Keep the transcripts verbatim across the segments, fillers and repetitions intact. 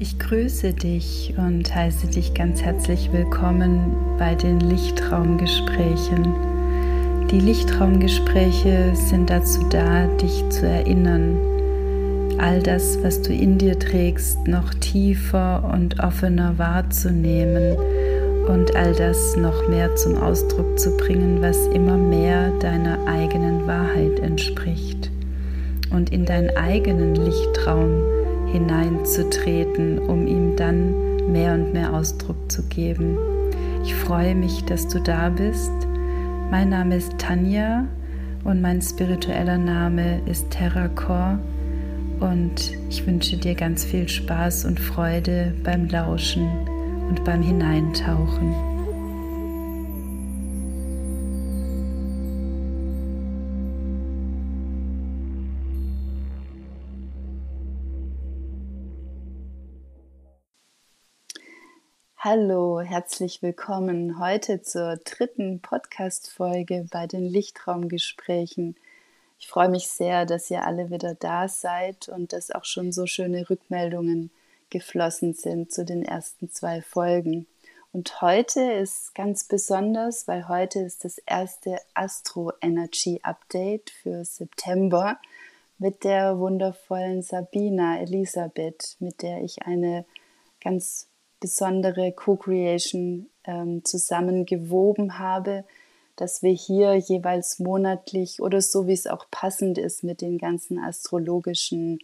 Ich grüße dich und heiße dich ganz herzlich willkommen bei den Lichtraumgesprächen. Die Lichtraumgespräche sind dazu da, dich zu erinnern, all das, was du in dir trägst, noch tiefer und offener wahrzunehmen und all das noch mehr zum Ausdruck zu bringen, was immer mehr deiner eigenen Wahrheit entspricht und in deinen eigenen Lichtraum hineinzutreten, um ihm dann mehr und mehr Ausdruck zu geben. Ich freue mich, dass du da bist. Mein Name ist Tanja und mein spiritueller Name ist Tera Kaur und ich wünsche dir ganz viel Spaß und Freude beim Lauschen und beim Hineintauchen. Hallo, herzlich willkommen heute zur dritten Podcast-Folge bei den Lichtraumgesprächen. Ich freue mich sehr, dass ihr alle wieder da seid und dass auch schon so schöne Rückmeldungen geflossen sind zu den ersten zwei Folgen. Und heute ist ganz besonders, weil heute ist das erste Astro-Energy-Update für September mit der wundervollen Sabina Elisabeth, mit der ich eine ganz besondere Co-Creation ähm, zusammengewoben habe, dass wir hier jeweils monatlich oder so, wie es auch passend ist mit den ganzen astrologischen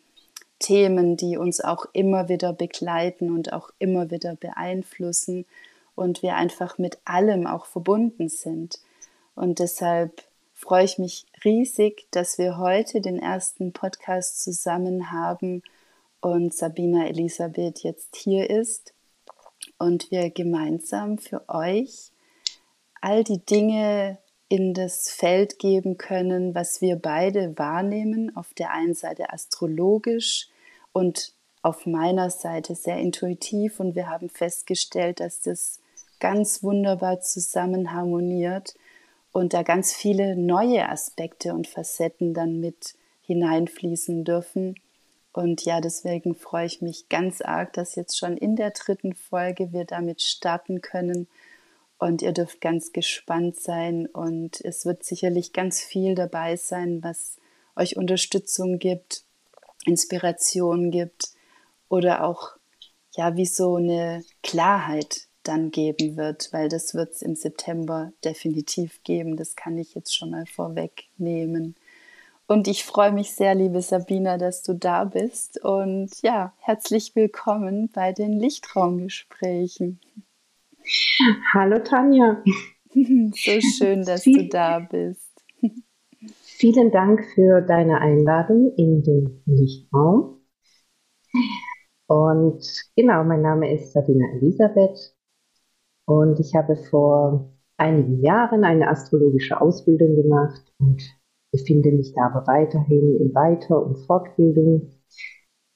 Themen, die uns auch immer wieder begleiten und auch immer wieder beeinflussen und wir einfach mit allem auch verbunden sind. Und deshalb freue ich mich riesig, dass wir heute den ersten Podcast zusammen haben und Sabina Elisabeth jetzt hier ist. Und wir gemeinsam für euch all die Dinge in das Feld geben können, was wir beide wahrnehmen, auf der einen Seite astrologisch und auf meiner Seite sehr intuitiv. Und wir haben festgestellt, dass das ganz wunderbar zusammen harmoniert und da ganz viele neue Aspekte und Facetten dann mit hineinfließen dürfen. Und ja, deswegen freue ich mich ganz arg, dass jetzt schon in der dritten Folge wir damit starten können. Und ihr dürft ganz gespannt sein und es wird sicherlich ganz viel dabei sein, was euch Unterstützung gibt, Inspiration gibt oder auch ja wie so eine Klarheit dann geben wird, weil das wird es im September definitiv geben. Das kann ich jetzt schon mal vorwegnehmen. Und ich freue mich sehr, liebe Sabina, dass du da bist. Und ja, herzlich willkommen bei den Lichtraumgesprächen. Hallo Tanja. So schön, dass Viel, du da bist. Vielen Dank für deine Einladung in den Lichtraum. Und genau, mein Name ist Sabina Elisabeth. Und ich habe vor einigen Jahren eine astrologische Ausbildung gemacht und befinde mich da aber weiterhin in Weiter- und Fortbildung,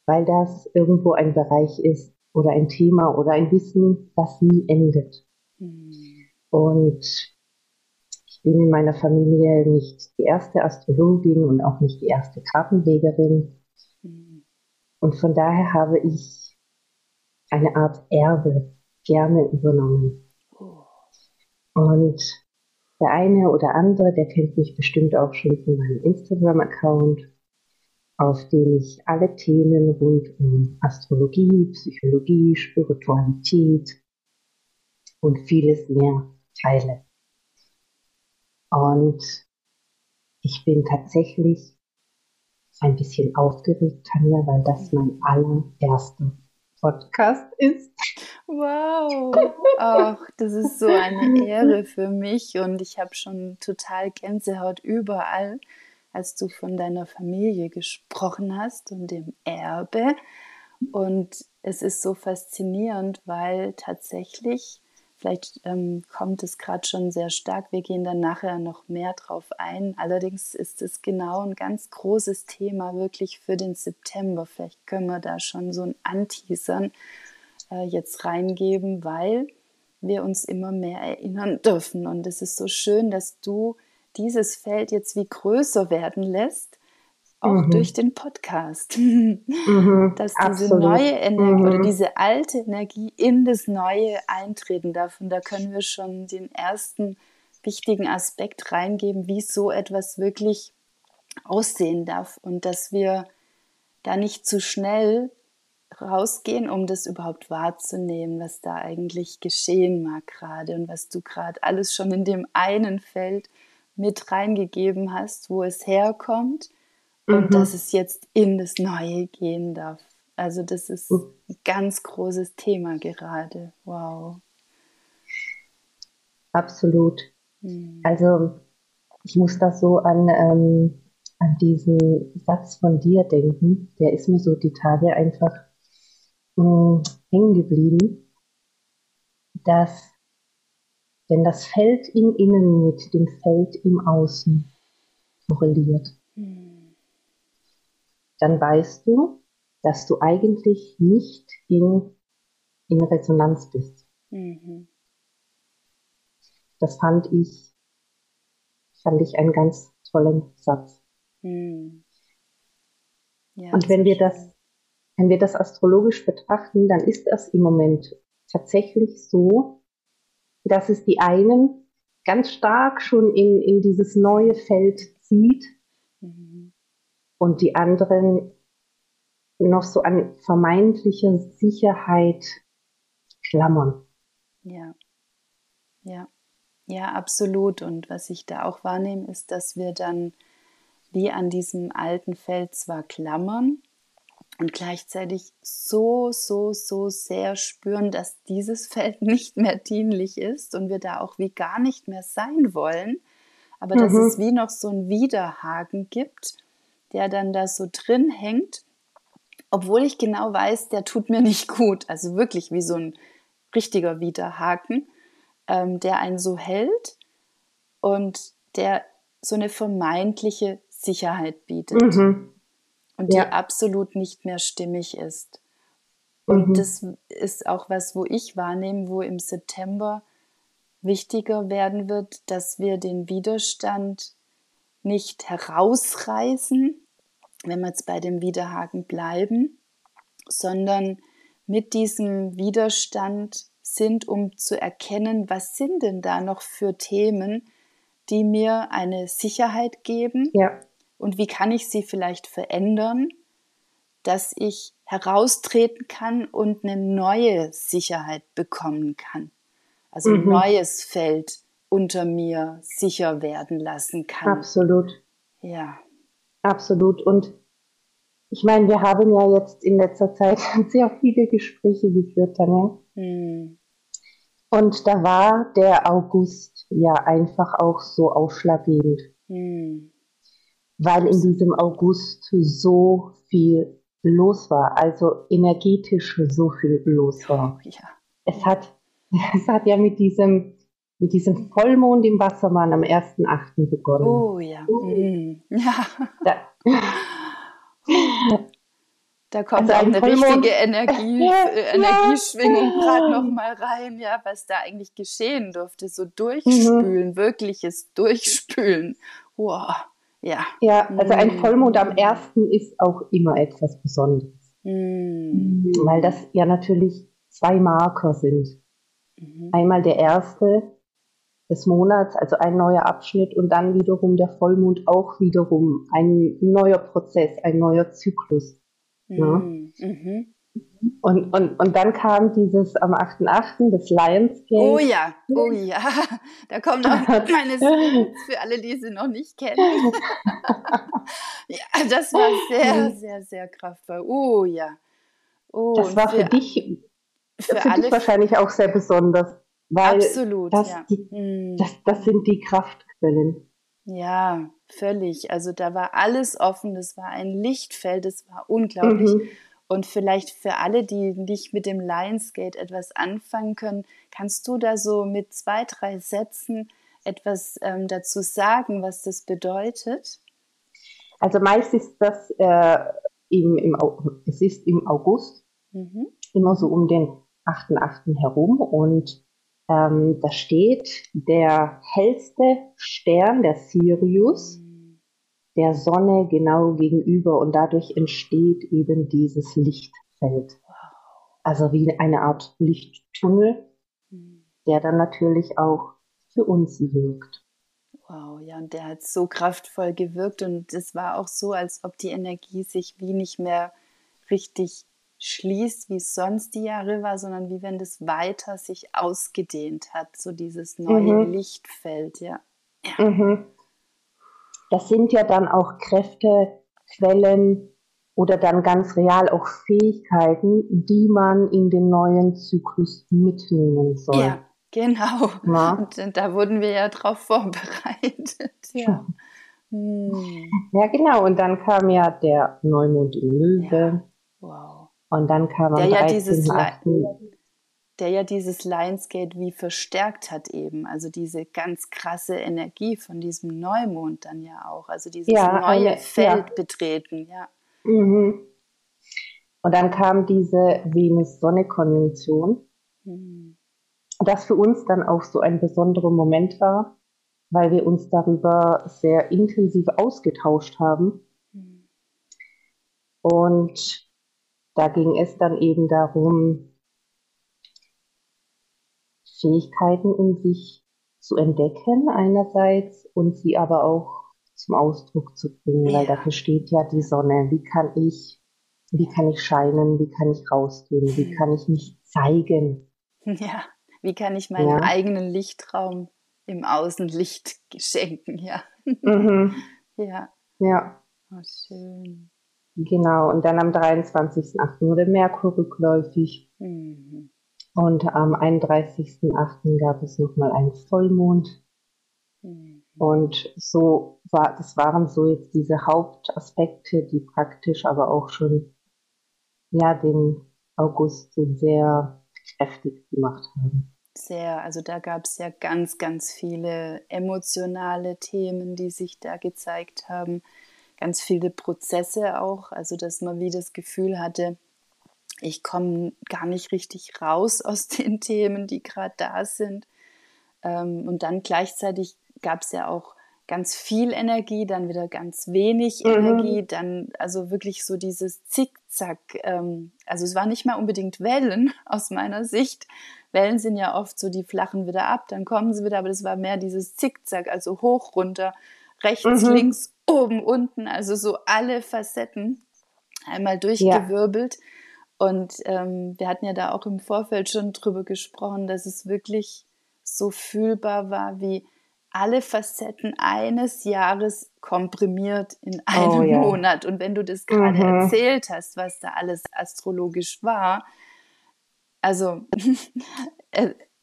weil das irgendwo ein Bereich ist oder ein Thema oder ein Wissen, das nie endet. Mhm. Und ich bin in meiner Familie nicht die erste Astrologin und auch nicht die erste Kartenlegerin. Mhm. Und von daher habe ich eine Art Erbe gerne übernommen. Oh. Und der eine oder andere, der kennt mich bestimmt auch schon von meinem Instagram-Account, auf dem ich alle Themen rund um Astrologie, Psychologie, Spiritualität und vieles mehr teile. Und ich bin tatsächlich ein bisschen aufgeregt, Tanja, weil das mein allererster Podcast ist. Wow, ach, das ist so eine Ehre für mich und ich habe schon total Gänsehaut überall, als du von deiner Familie gesprochen hast und dem Erbe. Und es ist so faszinierend, weil tatsächlich, vielleicht ähm, kommt es gerade schon sehr stark, wir gehen dann nachher noch mehr drauf ein. Allerdings ist es genau ein ganz großes Thema wirklich für den September. Vielleicht können wir da schon so ein Anteasern jetzt reingeben, weil wir uns immer mehr erinnern dürfen. Und es ist so schön, dass du dieses Feld jetzt wie größer werden lässt, auch mhm. durch den Podcast, mhm. dass Absolut. diese neue Energie mhm. oder diese alte Energie in das Neue eintreten darf. Und da können wir schon den ersten wichtigen Aspekt reingeben, wie so etwas wirklich aussehen darf und dass wir da nicht zu schnell rausgehen, um das überhaupt wahrzunehmen, was da eigentlich geschehen mag gerade und was du gerade alles schon in dem einen Feld mit reingegeben hast, wo es herkommt mhm. und dass es jetzt in das Neue gehen darf. Also das ist ein ganz großes Thema gerade. Wow. Absolut. Mhm. Also ich muss das so an... Ähm an diesen Satz von dir denken, der ist mir so die Tage einfach mh, hängen geblieben, dass wenn das Feld im Innen mit dem Feld im Außen korreliert, mhm. dann weißt du, dass du eigentlich nicht in, in Resonanz bist. Mhm. Das fand ich, fand ich einen ganz tollen Satz. Ja, und wenn wir das, wenn wir das astrologisch betrachten, dann ist das im Moment tatsächlich so, dass es die einen ganz stark schon in, in dieses neue Feld zieht mhm. und die anderen noch so an vermeintlicher Sicherheit klammern. Ja, ja, ja, absolut. Und was ich da auch wahrnehme, ist, dass wir dann wie an diesem alten Feld zwar klammern und gleichzeitig so, so, so sehr spüren, dass dieses Feld nicht mehr dienlich ist und wir da auch wie gar nicht mehr sein wollen, aber mhm. dass es wie noch so einen Widerhaken gibt, der dann da so drin hängt, obwohl ich genau weiß, der tut mir nicht gut. Also wirklich wie so ein richtiger Widerhaken, ähm, der einen so hält und der so eine vermeintliche Sicherheit bietet mhm. und die ja. absolut nicht mehr stimmig ist. Und mhm. das ist auch was, wo ich wahrnehme, wo im September wichtiger werden wird, dass wir den Widerstand nicht herausreißen, wenn wir jetzt bei dem Widerhaken bleiben, sondern mit diesem Widerstand sind, um zu erkennen, was sind denn da noch für Themen, die mir eine Sicherheit geben. Ja. Und wie kann ich sie vielleicht verändern, dass ich heraustreten kann und eine neue Sicherheit bekommen kann? Also mhm. ein neues Feld unter mir sicher werden lassen kann. Absolut. Ja. Absolut. Und ich meine, wir haben ja jetzt in letzter Zeit sehr viele Gespräche geführt, Tanja. Mhm. Und da war der August ja einfach auch so ausschlaggebend. Mhm. Weil in diesem August so viel los war, also energetisch so viel los war. Oh, ja. Es hat, es hat ja mit diesem, mit diesem Vollmond im Wassermann am ersten achten begonnen. Oh ja. Mhm. ja. Da, da kommt also auch ein eine Vollmond. richtige Energie, äh, Energieschwingung gerade nochmal rein, ja, was da eigentlich geschehen durfte. So durchspülen, mhm. wirkliches Durchspülen. Wow. Ja. ja, also ein Vollmond am ersten ist auch immer etwas Besonderes, mhm. weil das ja natürlich zwei Marker sind. Mhm. Einmal der erste des Monats, also ein neuer Abschnitt und dann wiederum der Vollmond auch wiederum ein neuer Prozess, ein neuer Zyklus. Mhm. Ja. Mhm. Und, und, und dann kam dieses am achten achten des Lionsgate. Oh ja, oh ja, da kommt auch meine Sins für alle, die sie noch nicht kennen. Ja, das war sehr, sehr, sehr kraftvoll. Oh ja. Oh, das war für, für dich, für, für alle dich wahrscheinlich auch sehr besonders. Weil absolut, das, ja. Die, das, das sind die Kraftquellen. Ja, völlig. Also da war alles offen, das war ein Lichtfeld, das war unglaublich. Mhm. Und vielleicht für alle, die nicht mit dem Lionsgate etwas anfangen können, kannst du da so mit zwei, drei Sätzen etwas ähm, dazu sagen, was das bedeutet? Also meist ist das äh, im, im, es ist im August, mhm. immer so um den achten achten herum. Und ähm, da steht der hellste Stern, der Sirius, mhm. der Sonne genau gegenüber und dadurch entsteht eben dieses Lichtfeld. Also wie eine Art Lichttunnel, der dann natürlich auch für uns wirkt. Wow, ja, und der hat so kraftvoll gewirkt und es war auch so, als ob die Energie sich wie nicht mehr richtig schließt, wie sonst die Jahre war, sondern wie wenn das weiter sich ausgedehnt hat, so dieses neue mhm. Lichtfeld, ja. ja. Mhm. Das sind ja dann auch Kräfte, Quellen oder dann ganz real auch Fähigkeiten, die man in den neuen Zyklus mitnehmen soll. Ja. Genau, ja. Und da wurden wir ja drauf vorbereitet. Ja. Hm. Ja, genau, und dann kam ja der Neumond in Löwe. Ja. Wow. Und dann kam der am dreizehnten achten Der ja dieses Lionsgate wie verstärkt hat eben, also diese ganz krasse Energie von diesem Neumond dann ja auch, also dieses ja, neue eine, Feld ja. betreten. Ja. Mhm. Und dann kam diese Venus-Sonne-Konjunktion. Mhm. Das für uns dann auch so ein besonderer Moment war, weil wir uns darüber sehr intensiv ausgetauscht haben. Mhm. Und da ging es dann eben darum, Fähigkeiten in sich zu entdecken einerseits und sie aber auch zum Ausdruck zu bringen, ja. weil dafür steht ja die Sonne. Wie kann ich, wie kann ich scheinen, wie kann ich rausgehen, mhm. wie kann ich mich zeigen? Ja. Wie kann ich meinen ja. eigenen Lichtraum im Außenlicht schenken? Ja. Mhm. ja. Ja. Oh, schön. Genau, und dann am dreiundzwanzigsten achten wurde Merkur rückläufig. Mhm. Und am einunddreißigsten achten gab es nochmal einen Vollmond. Mhm. Und so war, das waren so jetzt diese Hauptaspekte, die praktisch aber auch schon ja, den August sehr kräftig gemacht haben. Sehr, also da gab es ja ganz, ganz viele emotionale Themen, die sich da gezeigt haben, ganz viele Prozesse auch, also dass man wie das Gefühl hatte, ich komme gar nicht richtig raus aus den Themen, die gerade da sind. Und dann gleichzeitig gab es ja auch ganz viel Energie, dann wieder ganz wenig mhm. Energie, dann also wirklich so dieses Zickzack, also es war nicht mal unbedingt Wellen aus meiner Sicht. Wellen sind ja oft so, die flachen wieder ab, dann kommen sie wieder, aber das war mehr dieses Zickzack, also hoch, runter, rechts, mhm. links, oben, unten, also so alle Facetten einmal durchgewirbelt. Ja. Und ähm, wir hatten ja da auch im Vorfeld schon drüber gesprochen, dass es wirklich so fühlbar war, wie alle Facetten eines Jahres komprimiert in einem oh, ja. Monat. Und wenn du das gerade mhm. erzählt hast, was da alles astrologisch war, also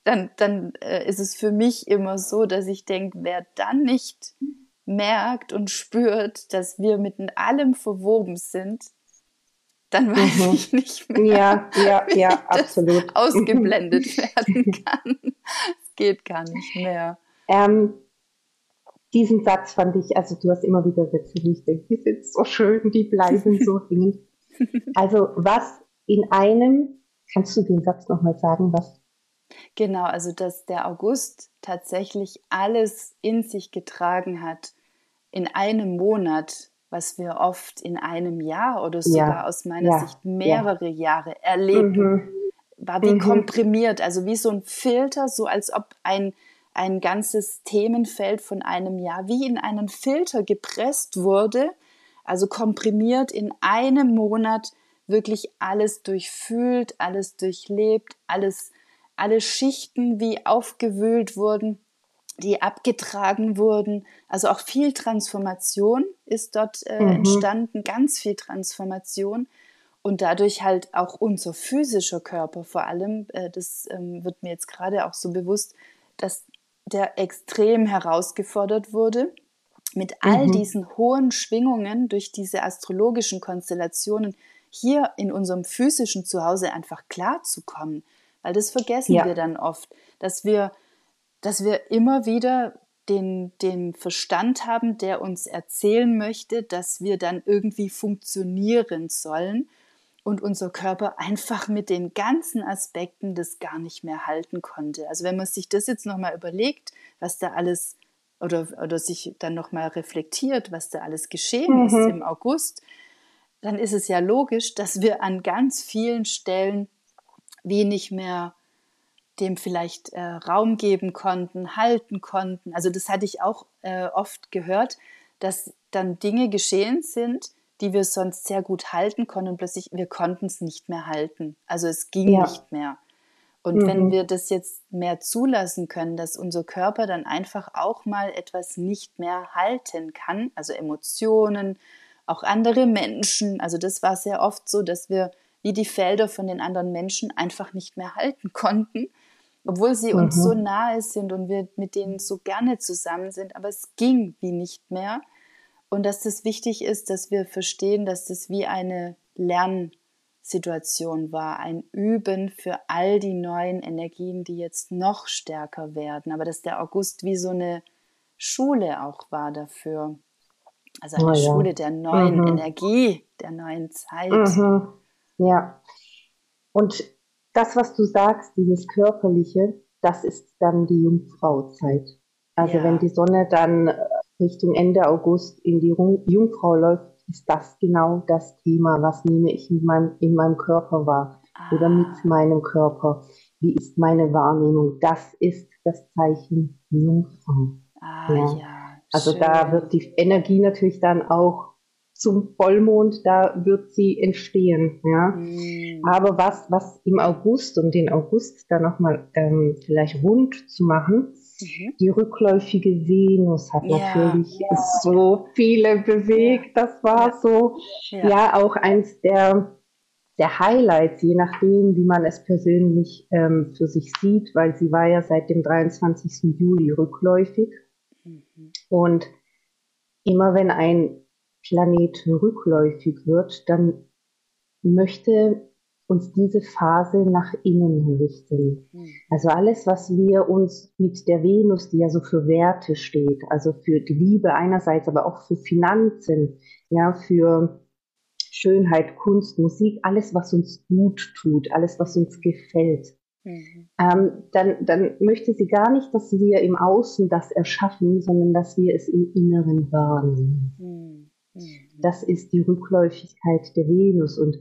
dann, dann ist es für mich immer so, dass ich denke, wer dann nicht merkt und spürt, dass wir mit allem verwoben sind, dann weiß mhm. ich nicht mehr, ja, ja, wie ja, absolut. Das ausgeblendet werden kann. Es geht gar nicht mehr. Ähm, diesen Satz fand ich, also du hast immer wieder Sätze, die ich denke, die sind so schön, die bleiben so hängen. Also was in einem... Kannst du den Satz nochmal sagen, was? Genau, also dass der August tatsächlich alles in sich getragen hat in einem Monat, was wir oft in einem Jahr oder sogar ja. aus meiner ja. Sicht mehrere ja. Jahre erleben, mhm. war wie mhm. komprimiert, also wie so ein Filter, so als ob ein, ein ganzes Themenfeld von einem Jahr wie in einen Filter gepresst wurde, also komprimiert in einem Monat, wirklich alles durchfühlt, alles durchlebt, alles, alle Schichten wie aufgewühlt wurden, die abgetragen wurden. Also auch viel Transformation ist dort äh, mhm. entstanden, ganz viel Transformation und dadurch halt auch unser physischer Körper vor allem, äh, das ähm, wird mir jetzt gerade auch so bewusst, dass der extrem herausgefordert wurde mit all mhm. diesen hohen Schwingungen durch diese astrologischen Konstellationen, hier in unserem physischen Zuhause einfach klarzukommen, weil das vergessen ja. wir dann oft, dass wir, dass wir immer wieder den, den Verstand haben, der uns erzählen möchte, dass wir dann irgendwie funktionieren sollen und unser Körper einfach mit den ganzen Aspekten das gar nicht mehr halten konnte. Also wenn man sich das jetzt nochmal überlegt, was da alles oder, oder sich dann nochmal reflektiert, was da alles geschehen mhm. ist im August, dann ist es ja logisch, dass wir an ganz vielen Stellen wenig mehr dem vielleicht äh, Raum geben konnten, halten konnten. Also das hatte ich auch äh, oft gehört, dass dann Dinge geschehen sind, die wir sonst sehr gut halten konnten und plötzlich, wir konnten es nicht mehr halten. Also es ging ja. nicht mehr. Und mhm. wenn wir das jetzt mehr zulassen können, dass unser Körper dann einfach auch mal etwas nicht mehr halten kann, also Emotionen, auch andere Menschen, also das war sehr oft so, dass wir wie die Felder von den anderen Menschen einfach nicht mehr halten konnten, obwohl sie mhm. uns so nahe sind und wir mit denen so gerne zusammen sind, aber es ging wie nicht mehr. Und dass das wichtig ist, dass wir verstehen, dass das wie eine Lernsituation war, ein Üben für all die neuen Energien, die jetzt noch stärker werden, aber dass der August wie so eine Schule auch war dafür, also eine oh ja. Schule der neuen mhm. Energie, der neuen Zeit. Mhm. Ja, und das, was du sagst, dieses Körperliche, das ist dann die Jungfrauzeit. Also ja. wenn die Sonne dann Richtung Ende August in die Jungfrau läuft, ist das genau das Thema. Was nehme ich in meinem, in meinem Körper wahr ah. oder mit meinem Körper? Wie ist meine Wahrnehmung? Das ist das Zeichen Jungfrau. Ah, ja. Ja, also schön. Da wird die Energie natürlich dann auch zum Vollmond, da wird sie entstehen. Ja? Mhm. Aber was, was im August, um den August dann nochmal ähm, vielleicht rund zu machen, mhm. die rückläufige Venus hat ja, natürlich ja, so ja. viele bewegt. Ja. Das war ja. so ja. ja auch eins der, der Highlights, je nachdem, wie man es persönlich ähm, für sich sieht, weil sie war ja seit dem dreiundzwanzigsten Juli rückläufig. Mhm. Und immer wenn ein Planet rückläufig wird, dann möchte uns diese Phase nach innen richten. Also alles, was wir uns mit der Venus, die ja so für Werte steht, also für die Liebe einerseits, aber auch für Finanzen, ja, für Schönheit, Kunst, Musik, alles, was uns gut tut, alles, was uns gefällt, mhm. ähm, dann, dann möchte sie gar nicht, dass wir im Außen das erschaffen, sondern dass wir es im Inneren wahrnehmen. Mhm. Das ist die Rückläufigkeit der Venus und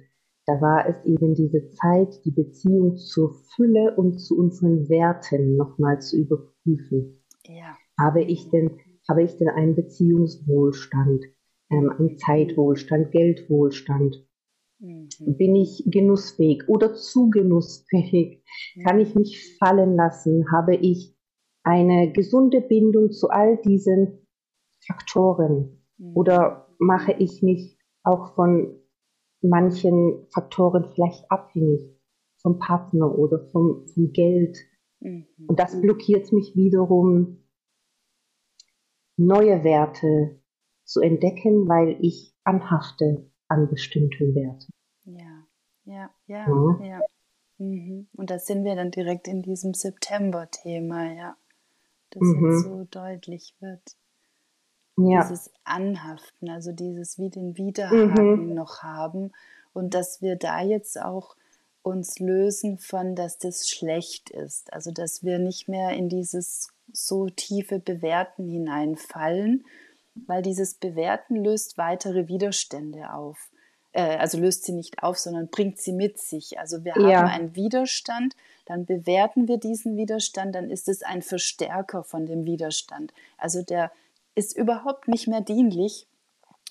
da war es eben diese Zeit, die Beziehung zur Fülle und zu unseren Werten nochmal zu überprüfen. Ja. Habe ich denn, habe ich denn einen Beziehungswohlstand, ähm, einen Zeitwohlstand, Geldwohlstand? Mhm. Bin ich genussfähig oder zu genussfähig? Mhm. Kann ich mich fallen lassen? Habe ich eine gesunde Bindung zu all diesen Faktoren? Oder mache ich mich auch von manchen Faktoren vielleicht abhängig, vom Partner oder vom, vom Geld? Mhm. Und das blockiert mich wiederum, neue Werte zu entdecken, weil ich anhafte an bestimmten Werten. Ja, ja, ja, ja. ja. Mhm. Und da sind wir dann direkt in diesem September-Thema, ja, das mhm. jetzt so deutlich wird. Ja. Dieses Anhaften, also dieses wie den Widerhaken mhm. noch haben und dass wir da jetzt auch uns lösen von, dass das schlecht ist, also dass wir nicht mehr in dieses so tiefe Bewerten hineinfallen, weil dieses Bewerten löst weitere Widerstände auf, äh, also löst sie nicht auf, sondern bringt sie mit sich, also wir ja. haben einen Widerstand, dann bewerten wir diesen Widerstand, dann ist es ein Verstärker von dem Widerstand, also der ist überhaupt nicht mehr dienlich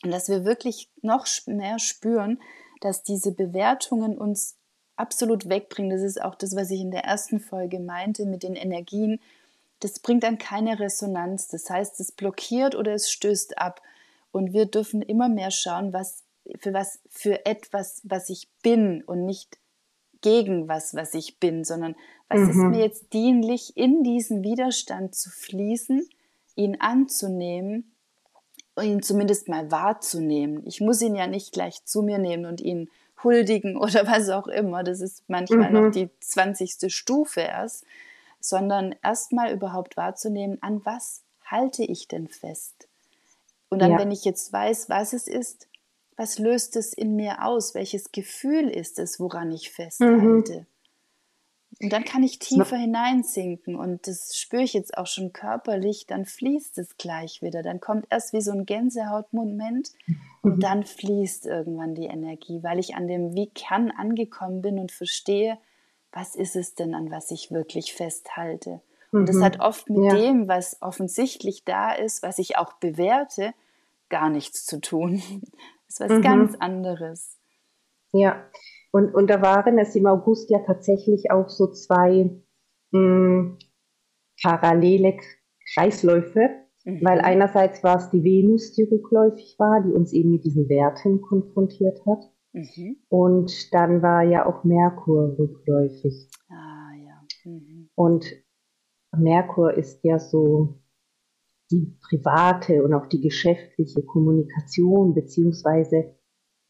und dass wir wirklich noch mehr spüren, dass diese Bewertungen uns absolut wegbringen. Das ist auch das, was ich in der ersten Folge meinte mit den Energien. Das bringt dann keine Resonanz. Das heißt, es blockiert oder es stößt ab. Und wir dürfen immer mehr schauen, was für, was, für etwas, was ich bin und nicht gegen was, was ich bin, sondern was mhm. ist mir jetzt dienlich, in diesen Widerstand zu fließen, ihn anzunehmen, ihn zumindest mal wahrzunehmen. Ich muss ihn ja nicht gleich zu mir nehmen und ihn huldigen oder was auch immer. Das ist manchmal mhm. noch die zwanzigste Stufe erst, sondern erst mal überhaupt wahrzunehmen, an was halte ich denn fest? Und dann, ja. wenn ich jetzt weiß, was es ist, was löst es in mir aus? Welches Gefühl ist es, woran ich festhalte? Mhm. Und dann kann ich tiefer hineinsinken und das spüre ich jetzt auch schon körperlich, dann fließt es gleich wieder. Dann kommt erst wie so ein Gänsehautmoment und mhm. dann fließt irgendwann die Energie, weil ich an dem Wie-Kern angekommen bin und verstehe, was ist es denn, an was ich wirklich festhalte. Mhm. Und das hat oft mit ja. dem, was offensichtlich da ist, was ich auch bewerte, gar nichts zu tun. Das ist was mhm. ganz anderes. Ja, und, und da waren es im August ja tatsächlich auch so zwei mh, parallele Kreisläufe, mhm. weil einerseits war es die Venus, die rückläufig war, die uns eben mit diesen Werten konfrontiert hat. Mhm. Und dann war ja auch Merkur rückläufig. Ah, ja. Mhm. Und Merkur ist ja so die private und auch die geschäftliche Kommunikation beziehungsweise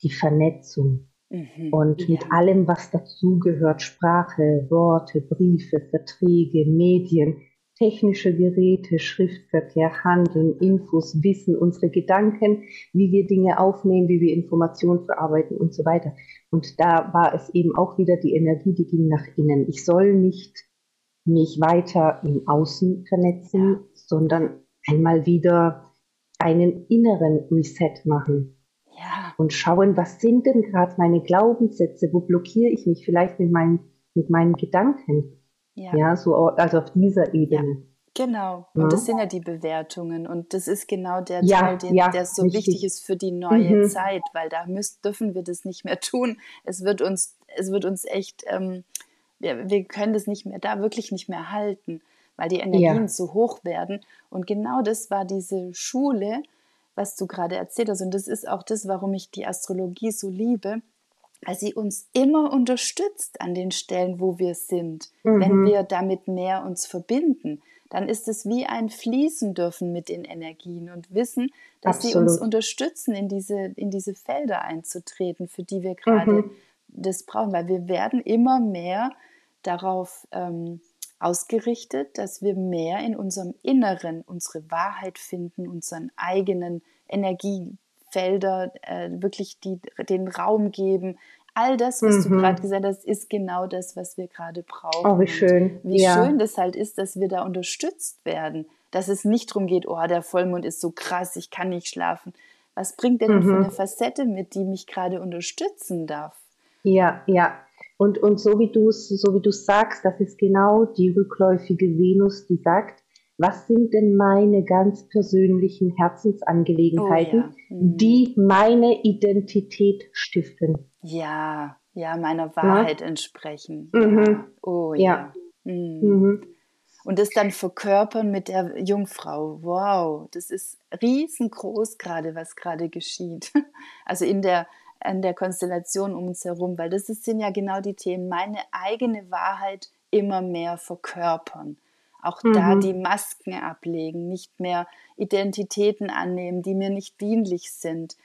die Vernetzung. Mhm. Und ja. mit allem, was dazugehört, Sprache, Worte, Briefe, Verträge, Medien, technische Geräte, Schriftverkehr, Handeln, Infos, Wissen, unsere Gedanken, wie wir Dinge aufnehmen, wie wir Informationen verarbeiten und so weiter. Und da war es eben auch wieder die Energie, die ging nach innen. Ich soll nicht mich weiter im Außen vernetzen, ja. sondern einmal wieder einen inneren Reset machen. Ja. Und schauen, was sind denn gerade meine Glaubenssätze? Wo blockiere ich mich vielleicht mit meinen, mit meinen Gedanken? Ja. ja, so also auf dieser Ebene. Ja, genau. Und ja. das sind ja die Bewertungen. Und das ist genau der ja, Teil, den, ja, der so richtig. wichtig ist für die neue mhm. Zeit, weil da müssen, dürfen wir das nicht mehr tun. Es wird uns, es wird uns echt, ähm, wir, wir können das nicht mehr, da wirklich nicht mehr halten, weil die Energien ja. so hoch werden. Und genau das war diese Schule, was du gerade erzählt hast. Und das ist auch das, warum ich die Astrologie so liebe, weil sie uns immer unterstützt an den Stellen, wo wir sind. Mhm. Wenn wir damit mehr uns verbinden, dann ist es wie ein Fließen dürfen mit den Energien und wissen, dass Absolut. sie uns unterstützen, in diese, in diese Felder einzutreten, für die wir gerade mhm. das brauchen. Weil wir werden immer mehr darauf ähm, ausgerichtet, dass wir mehr in unserem Inneren unsere Wahrheit finden, unseren eigenen Energiefelder, äh, wirklich die, den Raum geben. All das, was mhm. du gerade gesagt hast, ist genau das, was wir gerade brauchen. Oh, wie schön. Und wie ja. schön das halt ist, dass wir da unterstützt werden, dass es nicht darum geht, oh, der Vollmond ist so krass, ich kann nicht schlafen. Was bringt denn mhm. für eine Facette mit, die mich gerade unterstützen darf? Ja, ja. Und, und so wie du es so wie du sagst, das ist genau die rückläufige Venus, die sagt, was sind denn meine ganz persönlichen Herzensangelegenheiten, oh, ja. mhm. die meine Identität stiften? Ja, ja, meiner Wahrheit ja? entsprechen. Mhm. Ja. Oh ja. ja. Mhm. Mhm. Und das dann verkörpern mit der Jungfrau. Wow, das ist riesengroß gerade, was gerade geschieht. Also in der an der Konstellation um uns herum, weil das sind ja genau die Themen, meine eigene Wahrheit immer mehr verkörpern. Auch mhm. da die Masken ablegen, nicht mehr Identitäten annehmen, die mir nicht dienlich sind.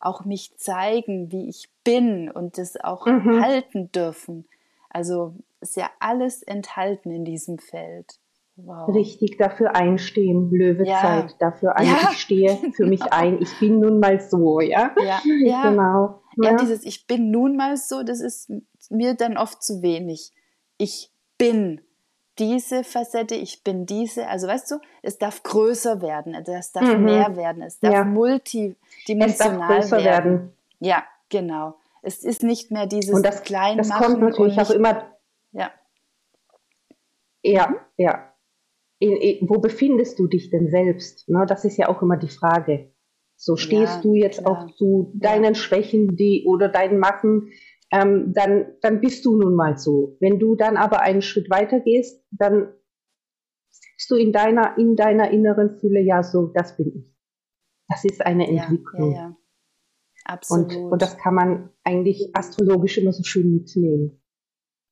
Auch mich zeigen, wie ich bin und das auch mhm. halten dürfen. Also ist ja alles enthalten in diesem Feld. Wow. Richtig, dafür einstehen, Löwezeit, ja. dafür ein, ja. ich stehe für mich ein, ich bin nun mal so, ja? Ja, ja. genau. Ja, ja, dieses ich bin nun mal so, das ist mir dann oft zu wenig. Ich bin diese Facette, ich bin diese, also weißt du, es darf größer werden, es darf mhm. mehr werden, es darf ja. multidimensional es darf größer werden. werden. Ja, genau. Es ist nicht mehr dieses und das, Kleinmachen. Das kommt natürlich auch immer... Ja, ja. Mhm. ja. In, in, wo befindest du dich denn selbst? Ne, das ist ja auch immer die Frage. So stehst ja, du jetzt klar. auch zu deinen ja. Schwächen die, oder deinen Macken, ähm, dann, dann bist du nun mal so. Wenn du dann aber einen Schritt weiter gehst, dann bist du in deiner, in deiner inneren Fülle, ja so, das bin ich. Das ist eine Entwicklung. Ja, ja, ja. Absolut. Und, und das kann man eigentlich astrologisch immer so schön mitnehmen.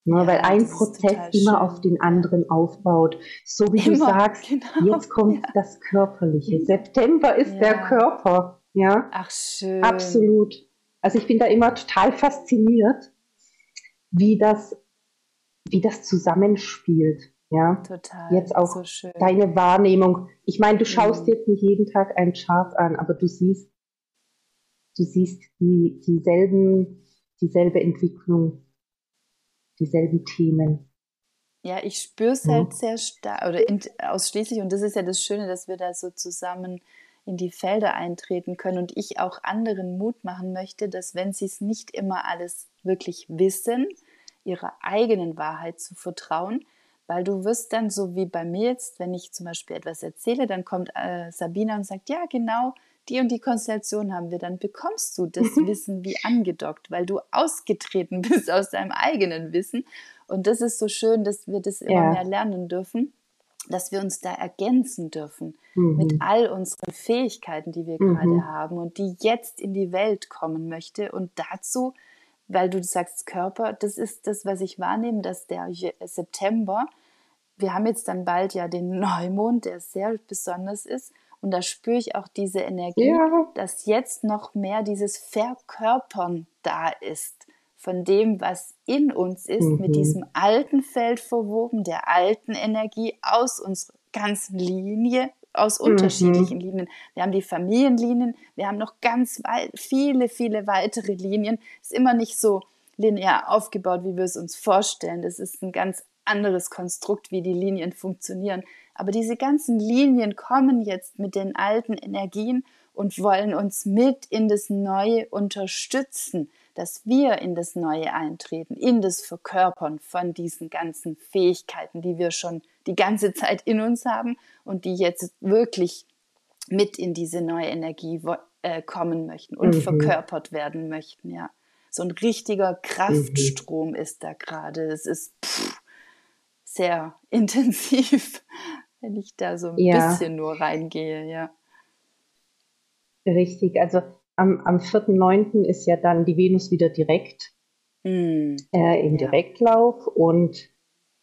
Ne, ja, weil ein Prozess immer schön. auf den anderen aufbaut. So wie immer, du sagst, genau, jetzt kommt ja. das Körperliche. September ist ja. der Körper. Ja? Ach schön. Absolut. Also ich bin da immer total fasziniert, wie das, wie das zusammenspielt. Ja? Total. Jetzt auch so schön. Deine Wahrnehmung. Ich meine, du schaust mhm. jetzt nicht jeden Tag einen Chart an, aber du siehst, du siehst die, dieselben, dieselbe Entwicklung. Dieselben Themen. Ja, ich spüre es halt mhm. sehr stark oder in, ausschließlich, und das ist ja das Schöne, dass wir da so zusammen in die Felder eintreten können und ich auch anderen Mut machen möchte, dass, wenn sie es nicht immer alles wirklich wissen, ihrer eigenen Wahrheit zu vertrauen, weil du wirst dann so wie bei mir jetzt, wenn ich zum Beispiel etwas erzähle, dann kommt äh, Sabina und sagt, ja genau, die und die Konstellation haben wir, dann bekommst du das Wissen wie angedockt, weil du ausgetreten bist aus deinem eigenen Wissen. Und das ist so schön, dass wir das immer ja. mehr lernen dürfen, dass wir uns da ergänzen dürfen mhm. mit all unseren Fähigkeiten, die wir mhm. gerade haben und die jetzt in die Welt kommen möchte. Und dazu, weil du sagst Körper, das ist das, was ich wahrnehme, dass der September, wir haben jetzt dann bald ja den Neumond, der sehr besonders ist. Und da spüre ich auch diese Energie, ja. dass jetzt noch mehr dieses Verkörpern da ist, von dem, was in uns ist, mhm. mit diesem alten Feld verwoben, der alten Energie aus unserer ganzen Linie, aus mhm. unterschiedlichen Linien. Wir haben die Familienlinien, wir haben noch ganz weit, viele, viele weitere Linien. Ist immer nicht so linear aufgebaut, wie wir es uns vorstellen. Das ist ein ganz anderes Konstrukt, wie die Linien funktionieren. Aber diese ganzen Linien kommen jetzt mit den alten Energien und wollen uns mit in das Neue unterstützen, dass wir in das Neue eintreten, in das Verkörpern von diesen ganzen Fähigkeiten, die wir schon die ganze Zeit in uns haben und die jetzt wirklich mit in diese neue Energie äh, kommen möchten und mhm. verkörpert werden möchten. Ja, so ein richtiger Kraftstrom mhm. ist da gerade. Es ist pff, sehr intensiv, wenn ich da so ein ja. bisschen nur reingehe, ja. Richtig, also am, am vierten neunten ist ja dann die Venus wieder direkt mm. äh, im ja. Direktlauf und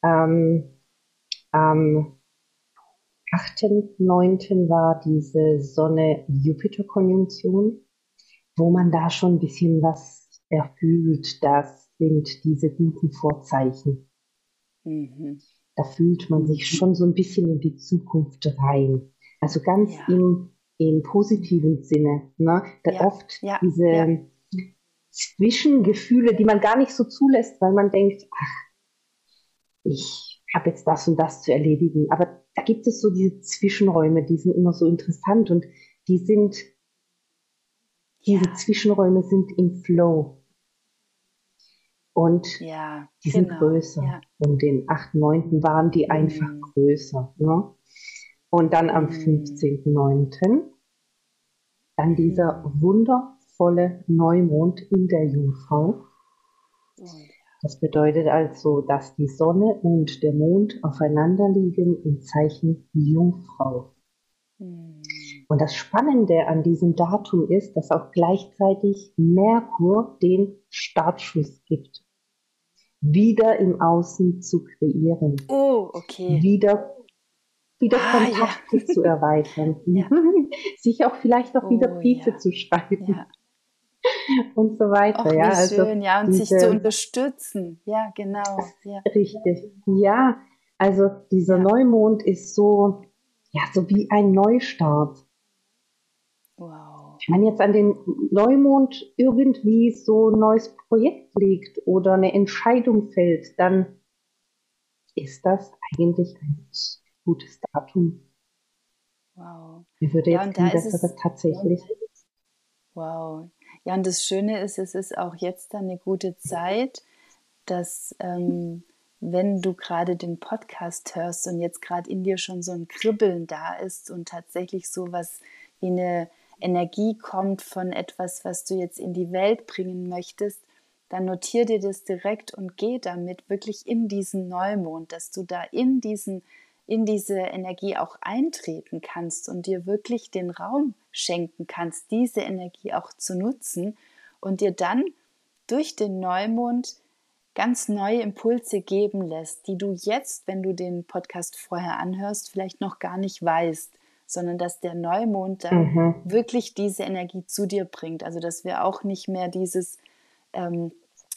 ähm, am achten neunten war diese Sonne-Jupiter-Konjunktion, wo man da schon ein bisschen was erfüllt. Das sind diese guten Vorzeichen. Mhm. Da fühlt man sich schon so ein bisschen in die Zukunft rein. Also ganz ja. im, im positiven Sinne. Ne? Da ja. oft ja. diese ja. Zwischengefühle, die man gar nicht so zulässt, weil man denkt, ach, ich habe jetzt das und das zu erledigen. Aber da gibt es so diese Zwischenräume, die sind immer so interessant und die sind, diese ja. Zwischenräume sind im Flow. Und ja, die sind genau. größer. Ja. Um den achten neunten waren die einfach mhm. größer. Ne? Und dann am mhm. fünfzehnten neunten dann dieser wundervolle Neumond in der Jungfrau. Mhm. Das bedeutet also, dass die Sonne und der Mond aufeinander liegen im Zeichen Jungfrau. Mhm. Und das Spannende an diesem Datum ist, dass auch gleichzeitig Merkur den Startschuss gibt, wieder im Außen zu kreieren, oh, okay. wieder, wieder ah, Kontakte ja. zu erweitern, ja. sich auch vielleicht auch oh, wieder Briefe ja. zu schreiben ja. und so weiter. Och, ja, also schön, ja, und diese, sich zu unterstützen. Ja, genau. Ja. Richtig, ja. Also dieser ja. Neumond ist so, ja, so wie ein Neustart. Wow. Wenn man jetzt an den Neumond irgendwie so ein neues Projekt legt oder eine Entscheidung fällt, dann ist das eigentlich ein gutes Datum. Wow. Mir würde ja, jetzt das da tatsächlich. Wow. Ja, und das Schöne ist, es ist auch jetzt dann eine gute Zeit, dass ähm, wenn du gerade den Podcast hörst und jetzt gerade in dir schon so ein Kribbeln da ist und tatsächlich sowas wie eine Energie kommt von etwas, was du jetzt in die Welt bringen möchtest, dann notier dir das direkt und geh damit wirklich in diesen Neumond, dass du da in, diesen, in diese Energie auch eintreten kannst und dir wirklich den Raum schenken kannst, diese Energie auch zu nutzen und dir dann durch den Neumond ganz neue Impulse geben lässt, die du jetzt, wenn du den Podcast vorher anhörst, vielleicht noch gar nicht weißt, sondern dass der Neumond dann mhm. wirklich diese Energie zu dir bringt. Also dass wir auch nicht mehr dieses, ähm,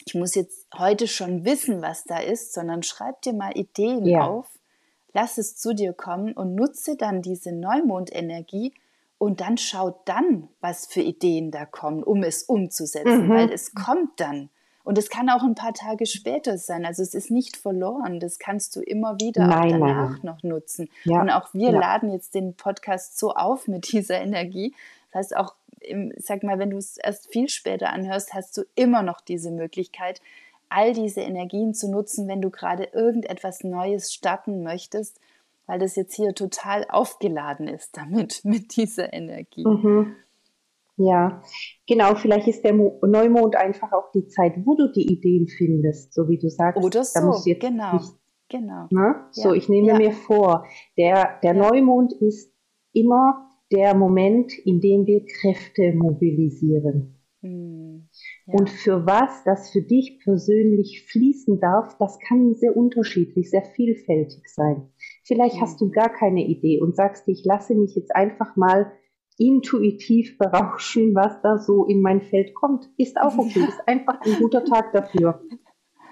ich muss jetzt heute schon wissen, was da ist, sondern schreib dir mal Ideen ja. auf, lass es zu dir kommen und nutze dann diese Neumond-Energie und dann schau dann, was für Ideen da kommen, um es umzusetzen, mhm. weil es kommt dann. Und es kann auch ein paar Tage später sein. Also es ist nicht verloren. Das kannst du immer wieder nein, danach nein. noch nutzen. Ja. Und auch wir ja. laden jetzt den Podcast so auf mit dieser Energie. Das heißt auch, im, sag mal, wenn du es erst viel später anhörst, hast du immer noch diese Möglichkeit, all diese Energien zu nutzen, wenn du gerade irgendetwas Neues starten möchtest, weil das jetzt hier total aufgeladen ist damit, mit dieser Energie. Mhm. Ja, genau, vielleicht ist der Mo- Neumond einfach auch die Zeit, wo du die Ideen findest, so wie du sagst. Oder so, da musst du jetzt genau. Nicht, genau. Ne? Ja. So, ich nehme ja. mir vor, der, der ja. Neumond ist immer der Moment, in dem wir Kräfte mobilisieren. Hm. Ja. Und für was das für dich persönlich fließen darf, das kann sehr unterschiedlich, sehr vielfältig sein. Vielleicht hm. hast du gar keine Idee und sagst, ich lasse mich jetzt einfach mal intuitiv berauschen, was da so in mein Feld kommt. Ist auch okay, ja. ist einfach ein guter Tag dafür.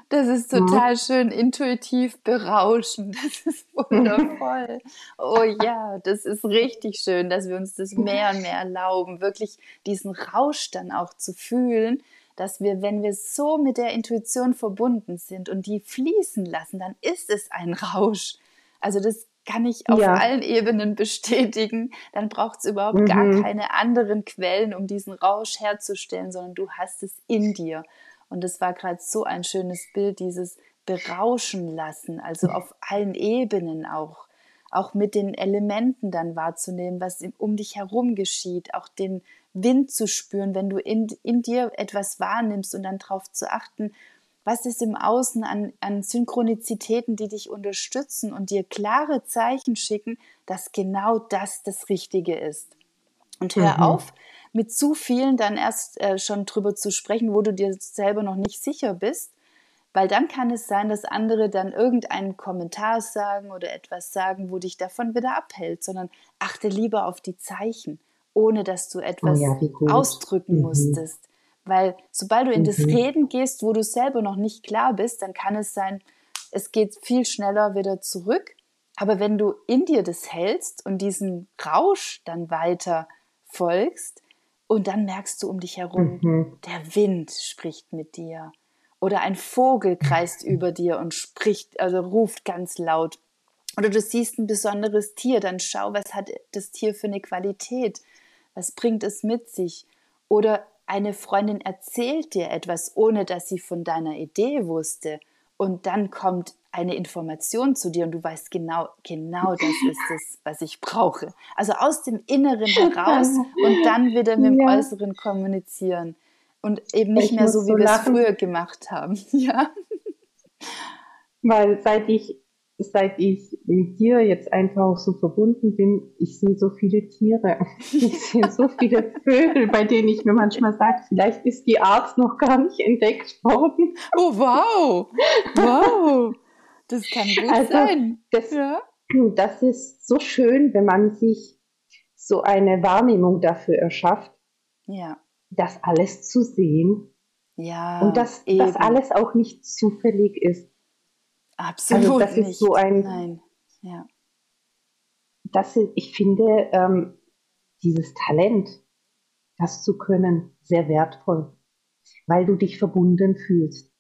Das ist total ja. schön, intuitiv berauschen, das ist wundervoll. Oh ja, das ist richtig schön, dass wir uns das mehr und mehr erlauben, wirklich diesen Rausch dann auch zu fühlen, dass wir, wenn wir so mit der Intuition verbunden sind und die fließen lassen, dann ist es ein Rausch. Also das kann ich auf ja. allen Ebenen bestätigen, dann braucht es überhaupt mhm. gar keine anderen Quellen, um diesen Rausch herzustellen, sondern du hast es in dir. Und das war gerade so ein schönes Bild, dieses Berauschen lassen, also auf allen Ebenen auch, auch mit den Elementen dann wahrzunehmen, was um dich herum geschieht, auch den Wind zu spüren, wenn du in, in dir etwas wahrnimmst und dann darauf zu achten, was ist im Außen an, an Synchronizitäten, die dich unterstützen und dir klare Zeichen schicken, dass genau das das Richtige ist. Und hör mhm. auf, mit zu vielen dann erst äh, schon drüber zu sprechen, wo du dir selber noch nicht sicher bist, weil dann kann es sein, dass andere dann irgendeinen Kommentar sagen oder etwas sagen, wo dich davon wieder abhält, sondern achte lieber auf die Zeichen, ohne dass du etwas oh ja, ausdrücken mhm. musstest. Weil sobald du in mhm. das Reden gehst, wo du selber noch nicht klar bist, dann kann es sein, es geht viel schneller wieder zurück. Aber wenn du in dir das hältst und diesen Rausch dann weiter folgst und dann merkst du um dich herum, mhm. der Wind spricht mit dir oder ein Vogel kreist über dir und spricht, also ruft ganz laut. Oder du siehst ein besonderes Tier, dann schau, was hat das Tier für eine Qualität? Was bringt es mit sich? Oder eine Freundin erzählt dir etwas, ohne dass sie von deiner Idee wusste. Und dann kommt eine Information zu dir und du weißt genau, genau das ist es, was ich brauche. Also aus dem Inneren heraus und dann wieder mit dem ja. Äußeren kommunizieren. Und eben nicht ich mehr so, wie so wir es früher gemacht haben. Ja. Weil seit ich, seit ich mit dir jetzt einfach auch so verbunden bin, ich sehe so viele Tiere, ich sehe so viele Vögel, bei denen ich mir manchmal sage, vielleicht ist die Art noch gar nicht entdeckt worden. Oh, wow! Wow! Das kann gut also, sein. Das, ja. das ist so schön, wenn man sich so eine Wahrnehmung dafür erschafft, ja. das alles zu sehen ja, und dass eben. das alles auch nicht zufällig ist. Absolut also das nicht. Ist so ein, Nein. Ja. Das ist, ich finde ähm, dieses Talent, das zu können, sehr wertvoll, weil du dich verbunden fühlst.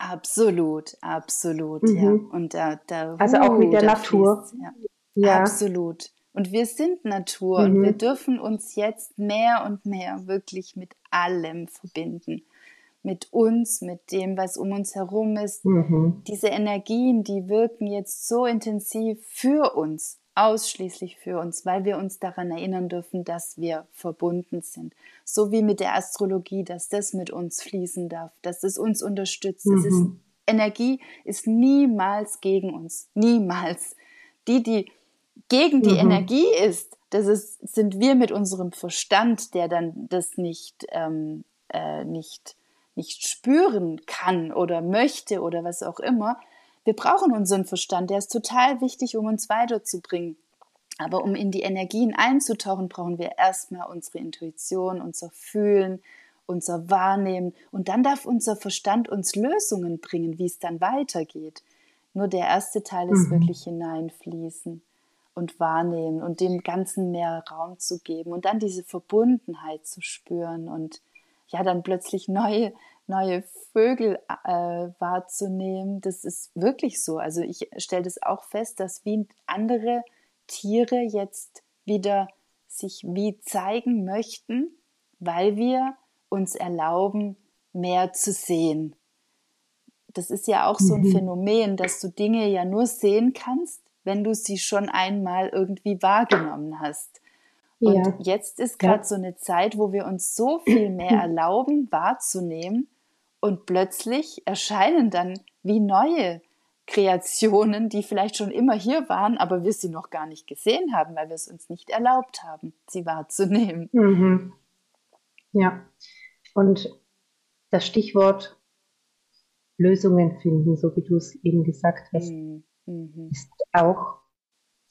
Absolut, absolut, mhm. ja. Und da, da also auch mit der Natur. Fließt, ja. Ja. Absolut. Und wir sind Natur mhm. und wir dürfen uns jetzt mehr und mehr wirklich mit allem verbinden. Mit uns, mit dem, was um uns herum ist. Mhm. Diese Energien, die wirken jetzt so intensiv für uns, ausschließlich für uns, weil wir uns daran erinnern dürfen, dass wir verbunden sind. So wie mit der Astrologie, dass das mit uns fließen darf, dass es uns unterstützt. Mhm. Es ist, Energie ist niemals gegen uns, niemals. Die, die gegen die mhm. Energie ist, das ist, sind wir mit unserem Verstand, der dann das nicht, ähm, äh, nicht nicht spüren kann oder möchte oder was auch immer. Wir brauchen unseren Verstand, der ist total wichtig, um uns weiterzubringen. Aber um in die Energien einzutauchen, brauchen wir erstmal unsere Intuition, unser Fühlen, unser Wahrnehmen. Und dann darf unser Verstand uns Lösungen bringen, wie es dann weitergeht. Nur der erste Teil ist mhm. wirklich hineinfließen und wahrnehmen und dem Ganzen mehr Raum zu geben und dann diese Verbundenheit zu spüren und ja, dann plötzlich neue neue Vögel äh, wahrzunehmen. Das ist wirklich so. Also ich stelle das auch fest, dass wie andere Tiere jetzt wieder sich wie zeigen möchten, weil wir uns erlauben, mehr zu sehen. Das ist ja auch so ein mhm. Phänomen, dass du Dinge ja nur sehen kannst, wenn du sie schon einmal irgendwie wahrgenommen hast. Ja. Und jetzt ist gerade ja. so eine Zeit, wo wir uns so viel mehr erlauben, wahrzunehmen, und plötzlich erscheinen dann wie neue Kreationen, die vielleicht schon immer hier waren, aber wir sie noch gar nicht gesehen haben, weil wir es uns nicht erlaubt haben, sie wahrzunehmen. Mhm. Ja, und das Stichwort Lösungen finden, so wie du es eben gesagt hast, mhm. ist auch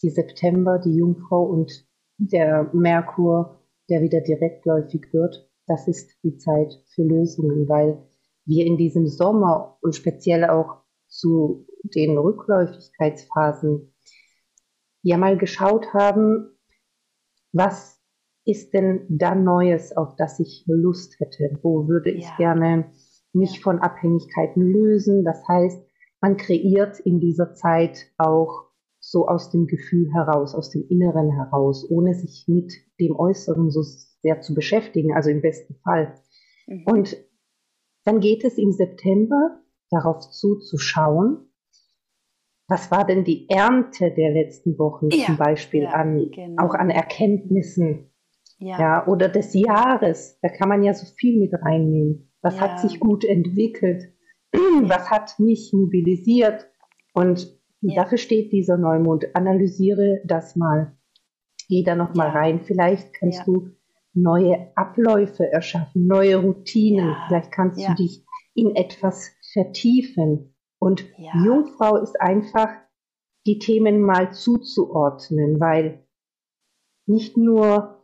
die September, die Jungfrau und der Merkur, der wieder direktläufig wird. Das ist die Zeit für Lösungen, weil wir in diesem Sommer und speziell auch zu den Rückläufigkeitsphasen ja mal geschaut haben, was ist denn da Neues, auf das ich Lust hätte? Wo würde ich ja. gerne mich von Abhängigkeiten lösen? Das heißt, man kreiert in dieser Zeit auch so aus dem Gefühl heraus, aus dem Inneren heraus, ohne sich mit dem Äußeren so sehr zu beschäftigen, also im besten Fall. Mhm. Und dann geht es im September darauf zu, zu schauen, was war denn die Ernte der letzten Wochen ja, zum Beispiel, ja, an, genau. auch an Erkenntnissen ja. Ja, oder des Jahres. Da kann man ja so viel mit reinnehmen. Was ja. hat sich gut entwickelt? Ja. Was hat mich mobilisiert? Und ja. dafür steht dieser Neumond. Analysiere das mal. Geh da nochmal ja. rein. Vielleicht kannst ja. du neue Abläufe erschaffen, neue Routinen. Ja. Vielleicht kannst ja. du dich in etwas vertiefen. Und ja. Jungfrau ist einfach, die Themen mal zuzuordnen, weil nicht nur,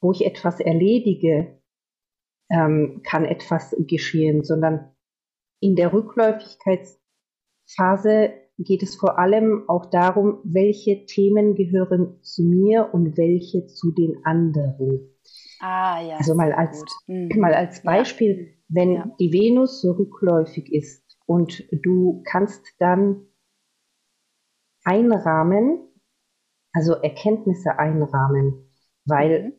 wo ich etwas erledige, ähm, kann etwas geschehen, sondern in der Rückläufigkeitsphase geht es vor allem auch darum, welche Themen gehören zu mir und welche zu den anderen. Ah, ja. Also mal als, mhm. mal als Beispiel, ja. wenn ja. die Venus so rückläufig ist und du kannst dann einrahmen, also Erkenntnisse einrahmen, weil mhm.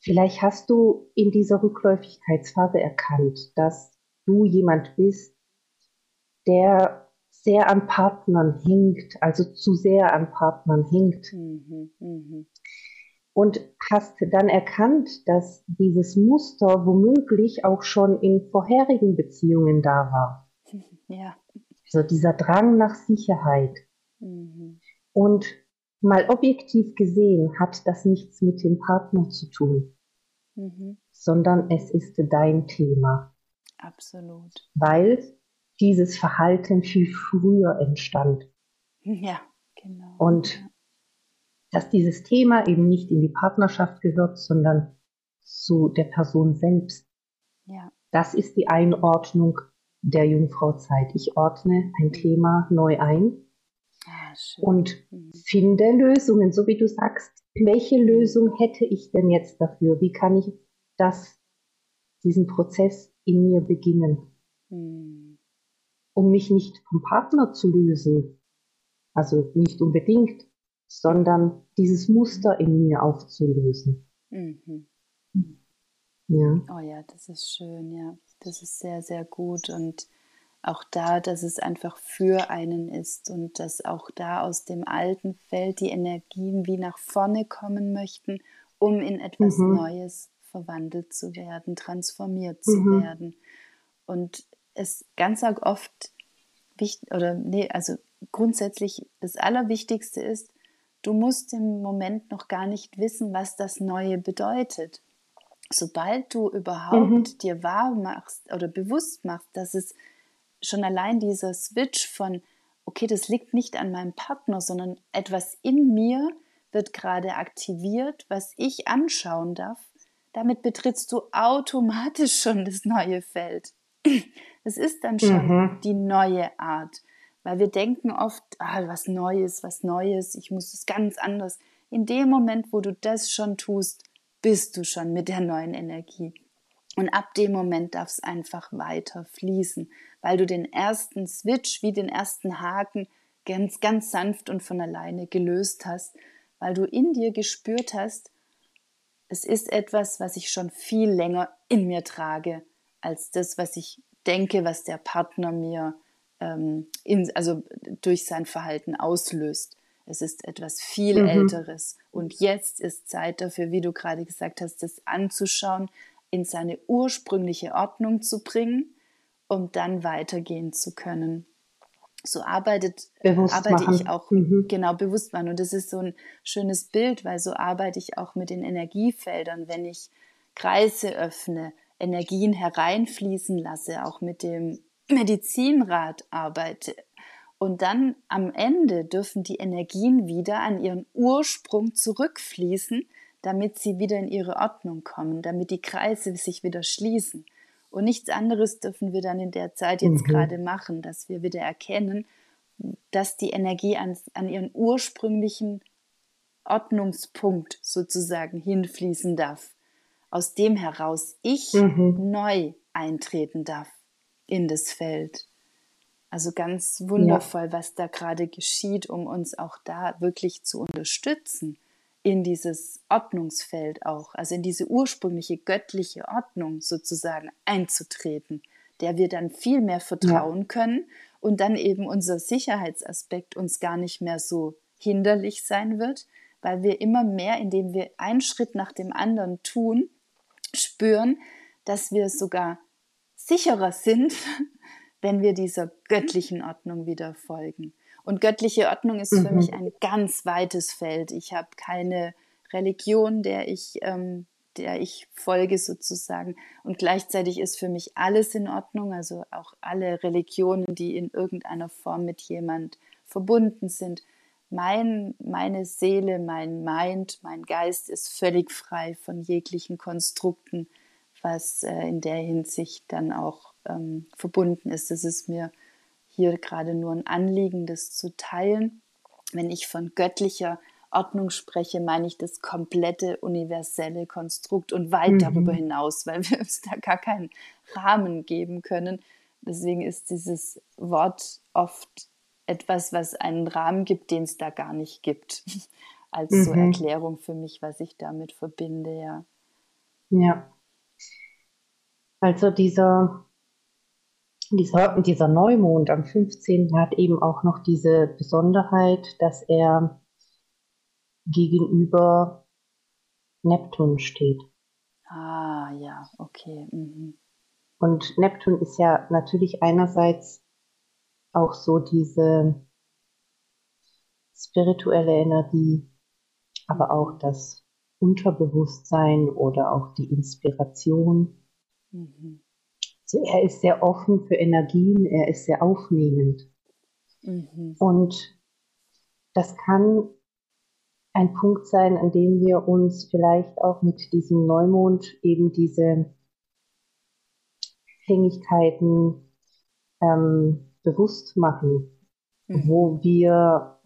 vielleicht hast du in dieser Rückläufigkeitsphase erkannt, dass du jemand bist, der sehr an Partnern hinkt, also zu sehr an Partnern hinkt. Mhm, mh. Und hast dann erkannt, dass dieses Muster womöglich auch schon in vorherigen Beziehungen da war. Ja. Also dieser Drang nach Sicherheit. Mhm. Und mal objektiv gesehen hat das nichts mit dem Partner zu tun, mhm. sondern es ist dein Thema. Absolut. Weil dieses Verhalten viel früher entstand. Ja, genau. Und dass dieses Thema eben nicht in die Partnerschaft gehört, sondern zu der Person selbst. Ja. Das ist die Einordnung der Jungfrauzeit. Ich ordne ein Thema neu ein ah, schön. und finde Lösungen, so wie du sagst. Welche Lösung hätte ich denn jetzt dafür? Wie kann ich das, diesen Prozess in mir beginnen? Hm. Um mich nicht vom Partner zu lösen, also nicht unbedingt, sondern dieses Muster in mir aufzulösen. Mhm. Ja. Oh ja, das ist schön, ja. Das ist sehr, sehr gut. Und auch da, dass es einfach für einen ist und dass auch da aus dem alten Feld die Energien wie nach vorne kommen möchten, um in etwas mhm. Neues verwandelt zu werden, transformiert zu mhm. werden. Und es ganz oft wichtig, oder nee, also grundsätzlich das Allerwichtigste ist, du musst im Moment noch gar nicht wissen, was das Neue bedeutet. Sobald du überhaupt mhm. dir wahr machst oder bewusst machst, dass es schon allein dieser Switch von, okay, das liegt nicht an meinem Partner, sondern etwas in mir wird gerade aktiviert, was ich anschauen darf, damit betrittst du automatisch schon das neue Feld. Es ist dann schon mhm. die neue Art, weil wir denken oft, ah, was Neues, was Neues, ich muss es ganz anders. In dem Moment, wo du das schon tust, bist du schon mit der neuen Energie. Und ab dem Moment darf es einfach weiter fließen, weil du den ersten Switch, wie den ersten Haken, ganz, ganz sanft und von alleine gelöst hast, weil du in dir gespürt hast, es ist etwas, was ich schon viel länger in mir trage, als das, was ich denke, was der Partner mir ähm, in, also durch sein Verhalten auslöst. Es ist etwas viel mhm. Älteres. Und jetzt ist Zeit dafür, wie du gerade gesagt hast, das anzuschauen, in seine ursprüngliche Ordnung zu bringen, um dann weitergehen zu können. So arbeitet, arbeite machen. ich auch, mhm. genau, bewusst machen. Und das ist so ein schönes Bild, weil so arbeite ich auch mit den Energiefeldern, wenn ich Kreise öffne, Energien hereinfließen lasse, auch mit dem Medizinrat arbeite. Und dann am Ende dürfen die Energien wieder an ihren Ursprung zurückfließen, damit sie wieder in ihre Ordnung kommen, damit die Kreise sich wieder schließen. Und nichts anderes dürfen wir dann in der Zeit jetzt mhm. gerade machen, dass wir wieder erkennen, dass die Energie an, an ihren ursprünglichen Ordnungspunkt sozusagen hinfließen darf, aus dem heraus ich mhm. neu eintreten darf in das Feld. Also ganz wundervoll, ja. was da gerade geschieht, um uns auch da wirklich zu unterstützen, in dieses Ordnungsfeld auch, also in diese ursprüngliche göttliche Ordnung sozusagen einzutreten, der wir dann viel mehr vertrauen ja. können und dann eben unser Sicherheitsaspekt uns gar nicht mehr so hinderlich sein wird, weil wir immer mehr, indem wir einen Schritt nach dem anderen tun, spüren, dass wir sogar sicherer sind, wenn wir dieser göttlichen Ordnung wieder folgen. Und göttliche Ordnung ist für mhm. mich ein ganz weites Feld. Ich habe keine Religion, der ich, ähm, der ich folge sozusagen. Und gleichzeitig ist für mich alles in Ordnung, also auch alle Religionen, die in irgendeiner Form mit jemand verbunden sind. Mein, meine Seele, mein Mind, mein Geist ist völlig frei von jeglichen Konstrukten, was äh, in der Hinsicht dann auch ähm, verbunden ist. Das ist mir hier gerade nur ein Anliegen, das zu teilen. Wenn ich von göttlicher Ordnung spreche, meine ich das komplette universelle Konstrukt und weit mhm. darüber hinaus, weil wir uns da gar keinen Rahmen geben können. Deswegen ist dieses Wort oft etwas, was einen Rahmen gibt, den es da gar nicht gibt. Als mhm. so Erklärung für mich, was ich damit verbinde, ja. Ja. Also dieser... Dieser, dieser Neumond am fünfzehnten hat eben auch noch diese Besonderheit, dass er gegenüber Neptun steht. Ah, ja, okay. Mhm. Und Neptun ist ja natürlich einerseits auch so diese spirituelle Energie, aber auch das Unterbewusstsein oder auch die Inspiration. Mhm. Er ist sehr offen für Energien, er ist sehr aufnehmend. Mhm. Und das kann ein Punkt sein, an dem wir uns vielleicht auch mit diesem Neumond eben diese Abhängigkeiten ähm, bewusst machen, mhm. wo wir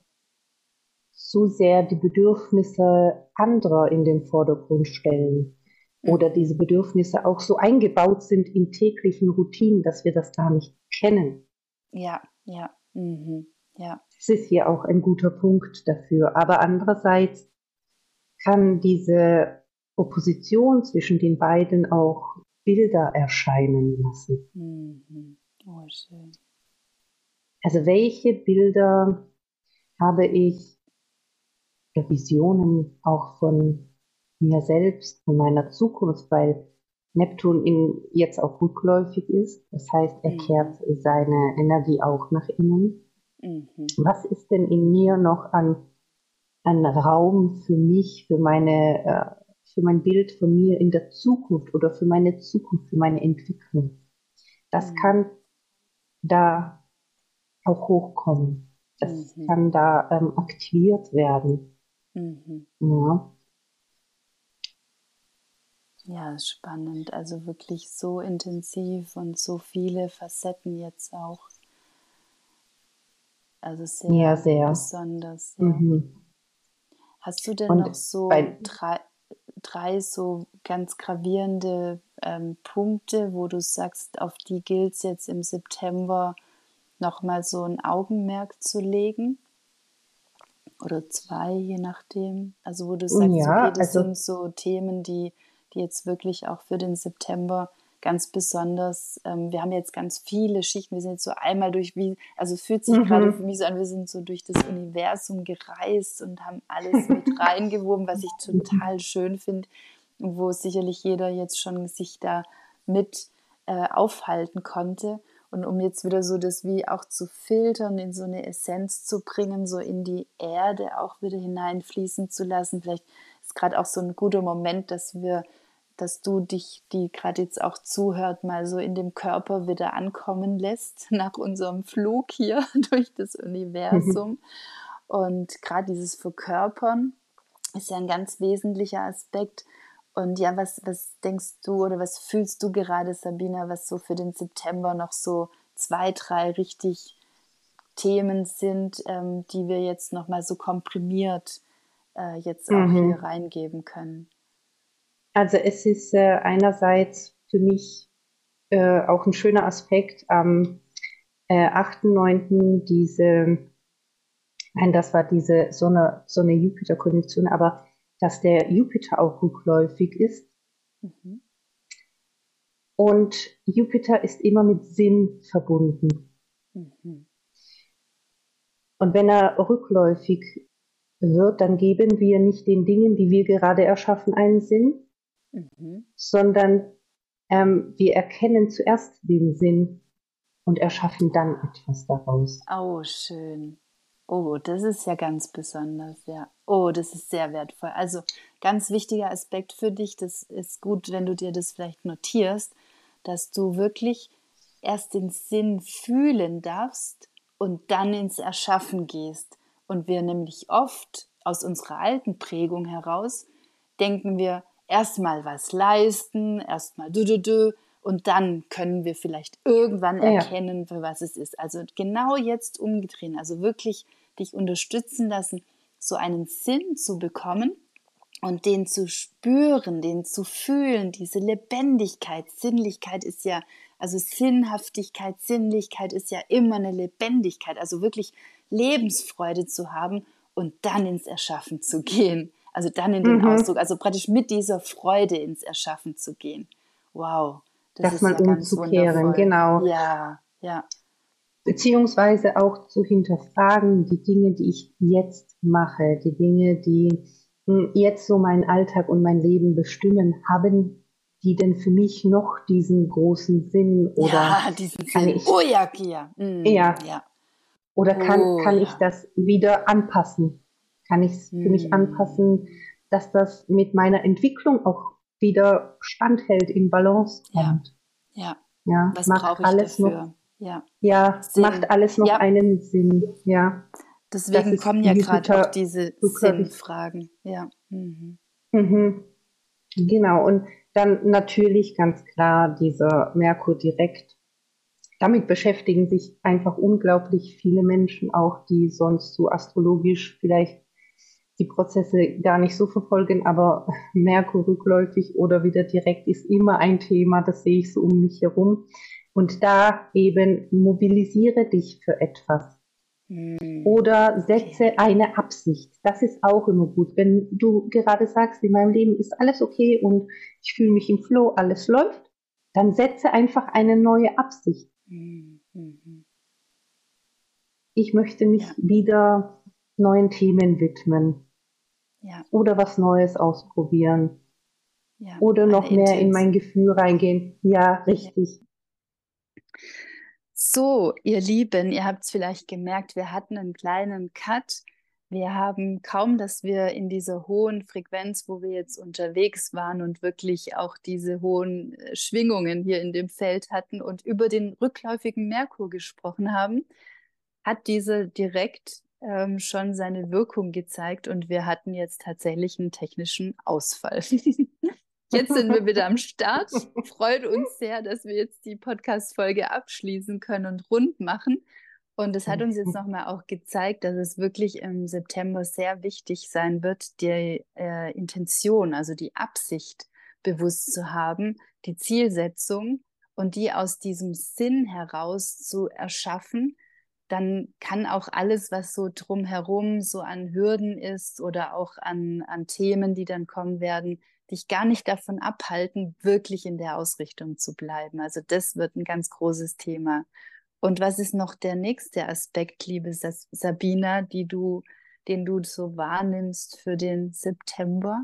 zu sehr die Bedürfnisse anderer in den Vordergrund stellen. Oder diese Bedürfnisse auch so eingebaut sind in täglichen Routinen, dass wir das gar nicht kennen. Ja, ja, mhm, ja. Das ist hier auch ein guter Punkt dafür. Aber andererseits kann diese Opposition zwischen den beiden auch Bilder erscheinen lassen. Mhm. Oh, schön. Also welche Bilder habe ich, oder Visionen auch von mir selbst, von meiner Zukunft, weil Neptun in, jetzt auch rückläufig ist. Das heißt, er mhm. kehrt seine Energie auch nach innen. Mhm. Was ist denn in mir noch an, an Raum für mich, für meine, für mein Bild von mir in der Zukunft oder für meine Zukunft, für meine Entwicklung? Das mhm. kann da auch hochkommen. Das mhm. kann da ähm, aktiviert werden. Mhm. Ja. Ja, spannend. Also wirklich so intensiv und so viele Facetten jetzt auch. Also sehr, ja, sehr. besonders. Ja. Mhm. Hast du denn und noch so drei, drei so ganz gravierende ähm, Punkte, wo du sagst, auf die gilt es jetzt im September nochmal so ein Augenmerk zu legen? Oder zwei, je nachdem. Also wo du sagst, ja, okay, das also, sind so Themen, die, die jetzt wirklich auch für den September ganz besonders, ähm, wir haben jetzt ganz viele Schichten, wir sind jetzt so einmal durch, wie, also fühlt sich mhm. gerade für mich so an, wir sind so durch das Universum gereist und haben alles mit reingewoben, was ich total schön finde, wo sicherlich jeder jetzt schon sich da mit äh, aufhalten konnte. Und um jetzt wieder so das wie auch zu filtern, in so eine Essenz zu bringen, so in die Erde auch wieder hineinfließen zu lassen. Vielleicht ist gerade auch so ein guter Moment, dass wir, dass du dich, die gerade jetzt auch zuhört, mal so in dem Körper wieder ankommen lässt nach unserem Flug hier durch das Universum. Und gerade dieses Verkörpern ist ja ein ganz wesentlicher Aspekt. Und ja, was, was denkst du oder was fühlst du gerade, Sabina, was so für den September noch so zwei, drei richtig Themen sind, ähm, die wir jetzt nochmal so komprimiert äh, jetzt auch mhm. hier reingeben können? Also es ist äh, einerseits für mich äh, auch ein schöner Aspekt am äh, achten neunten diese, nein, das war diese so eine, so eine Jupiter-Konjunktion, aber dass der Jupiter auch rückläufig ist. Mhm. Und Jupiter ist immer mit Sinn verbunden. Mhm. Und wenn er rückläufig wird, dann geben wir nicht den Dingen, die wir gerade erschaffen, einen Sinn, mhm. sondern ähm, wir erkennen zuerst den Sinn und erschaffen dann etwas daraus. Oh, schön. Oh, das ist ja ganz besonders, ja. Oh, das ist sehr wertvoll. Also ganz wichtiger Aspekt für dich, das ist gut, wenn du dir das vielleicht notierst, dass du wirklich erst den Sinn fühlen darfst und dann ins Erschaffen gehst. Und wir nämlich oft aus unserer alten Prägung heraus denken wir, erstmal was leisten, erstmal dü dü dü. Und dann können wir vielleicht irgendwann erkennen, für was es ist. Also genau jetzt umgedreht, also wirklich dich unterstützen lassen, so einen Sinn zu bekommen und den zu spüren, den zu fühlen, diese Lebendigkeit. Sinnlichkeit ist ja, also Sinnhaftigkeit, Sinnlichkeit ist ja immer eine Lebendigkeit, also wirklich Lebensfreude zu haben und dann ins Erschaffen zu gehen. Also dann in den mhm. Ausdruck, also praktisch mit dieser Freude ins Erschaffen zu gehen. Wow. Das dass ist man ja umzukehren, genau. Ja, ja. Beziehungsweise auch zu hinterfragen, die Dinge, die ich jetzt mache, die Dinge, die jetzt so meinen Alltag und mein Leben bestimmen, haben die denn für mich noch diesen großen Sinn? Oder ja, diesen kann Sinn. Ich, oh ja, Kia. Mm, ja. ja. Oder kann, oh, kann ja. ich das wieder anpassen? Kann ich es für mm. mich anpassen, dass das mit meiner Entwicklung auch wieder standhält, in Balance kommt. Ja, ja. ja was macht brauche ich alles dafür? Noch, ja, ja macht alles noch ja. einen Sinn. Ja. Deswegen kommen ja gerade auch diese Sinnfragen. Ja. Mhm. Mhm. Genau, und dann natürlich ganz klar dieser Merkur direkt. Damit beschäftigen sich einfach unglaublich viele Menschen auch, die sonst so astrologisch vielleicht die Prozesse gar nicht so verfolgen, aber Merkur rückläufig oder wieder direkt ist immer ein Thema, das sehe ich so um mich herum. Und da eben mobilisiere dich für etwas. Mhm. Oder setze eine Absicht. Das ist auch immer gut. Wenn du gerade sagst, in meinem Leben ist alles okay und ich fühle mich im Flow, alles läuft, dann setze einfach eine neue Absicht. Mhm. Ich möchte mich ja. wieder neuen Themen widmen ja. oder was Neues ausprobieren ja, oder noch mehr Intense. In mein Gefühl reingehen. Ja, richtig. So, ihr Lieben, ihr habt es vielleicht gemerkt, wir hatten einen kleinen Cut. Wir haben kaum, dass wir in dieser hohen Frequenz, wo wir jetzt unterwegs waren und wirklich auch diese hohen Schwingungen hier in dem Feld hatten und über den rückläufigen Merkur gesprochen haben, hat diese direkt schon seine Wirkung gezeigt und wir hatten jetzt tatsächlich einen technischen Ausfall. Jetzt sind wir wieder am Start. Freut uns sehr, dass wir jetzt die Podcast-Folge abschließen können und rund machen. Und es hat uns jetzt nochmal auch gezeigt, dass es wirklich im September sehr wichtig sein wird, die äh, Intention, also die Absicht bewusst zu haben, die Zielsetzung und die aus diesem Sinn heraus zu erschaffen. Dann kann auch alles, was so drumherum so an Hürden ist oder auch an, an Themen, die dann kommen werden, dich gar nicht davon abhalten, wirklich in der Ausrichtung zu bleiben. Also das wird ein ganz großes Thema. Und was ist noch der nächste Aspekt, liebe Sabina, die du, den du so wahrnimmst für den September?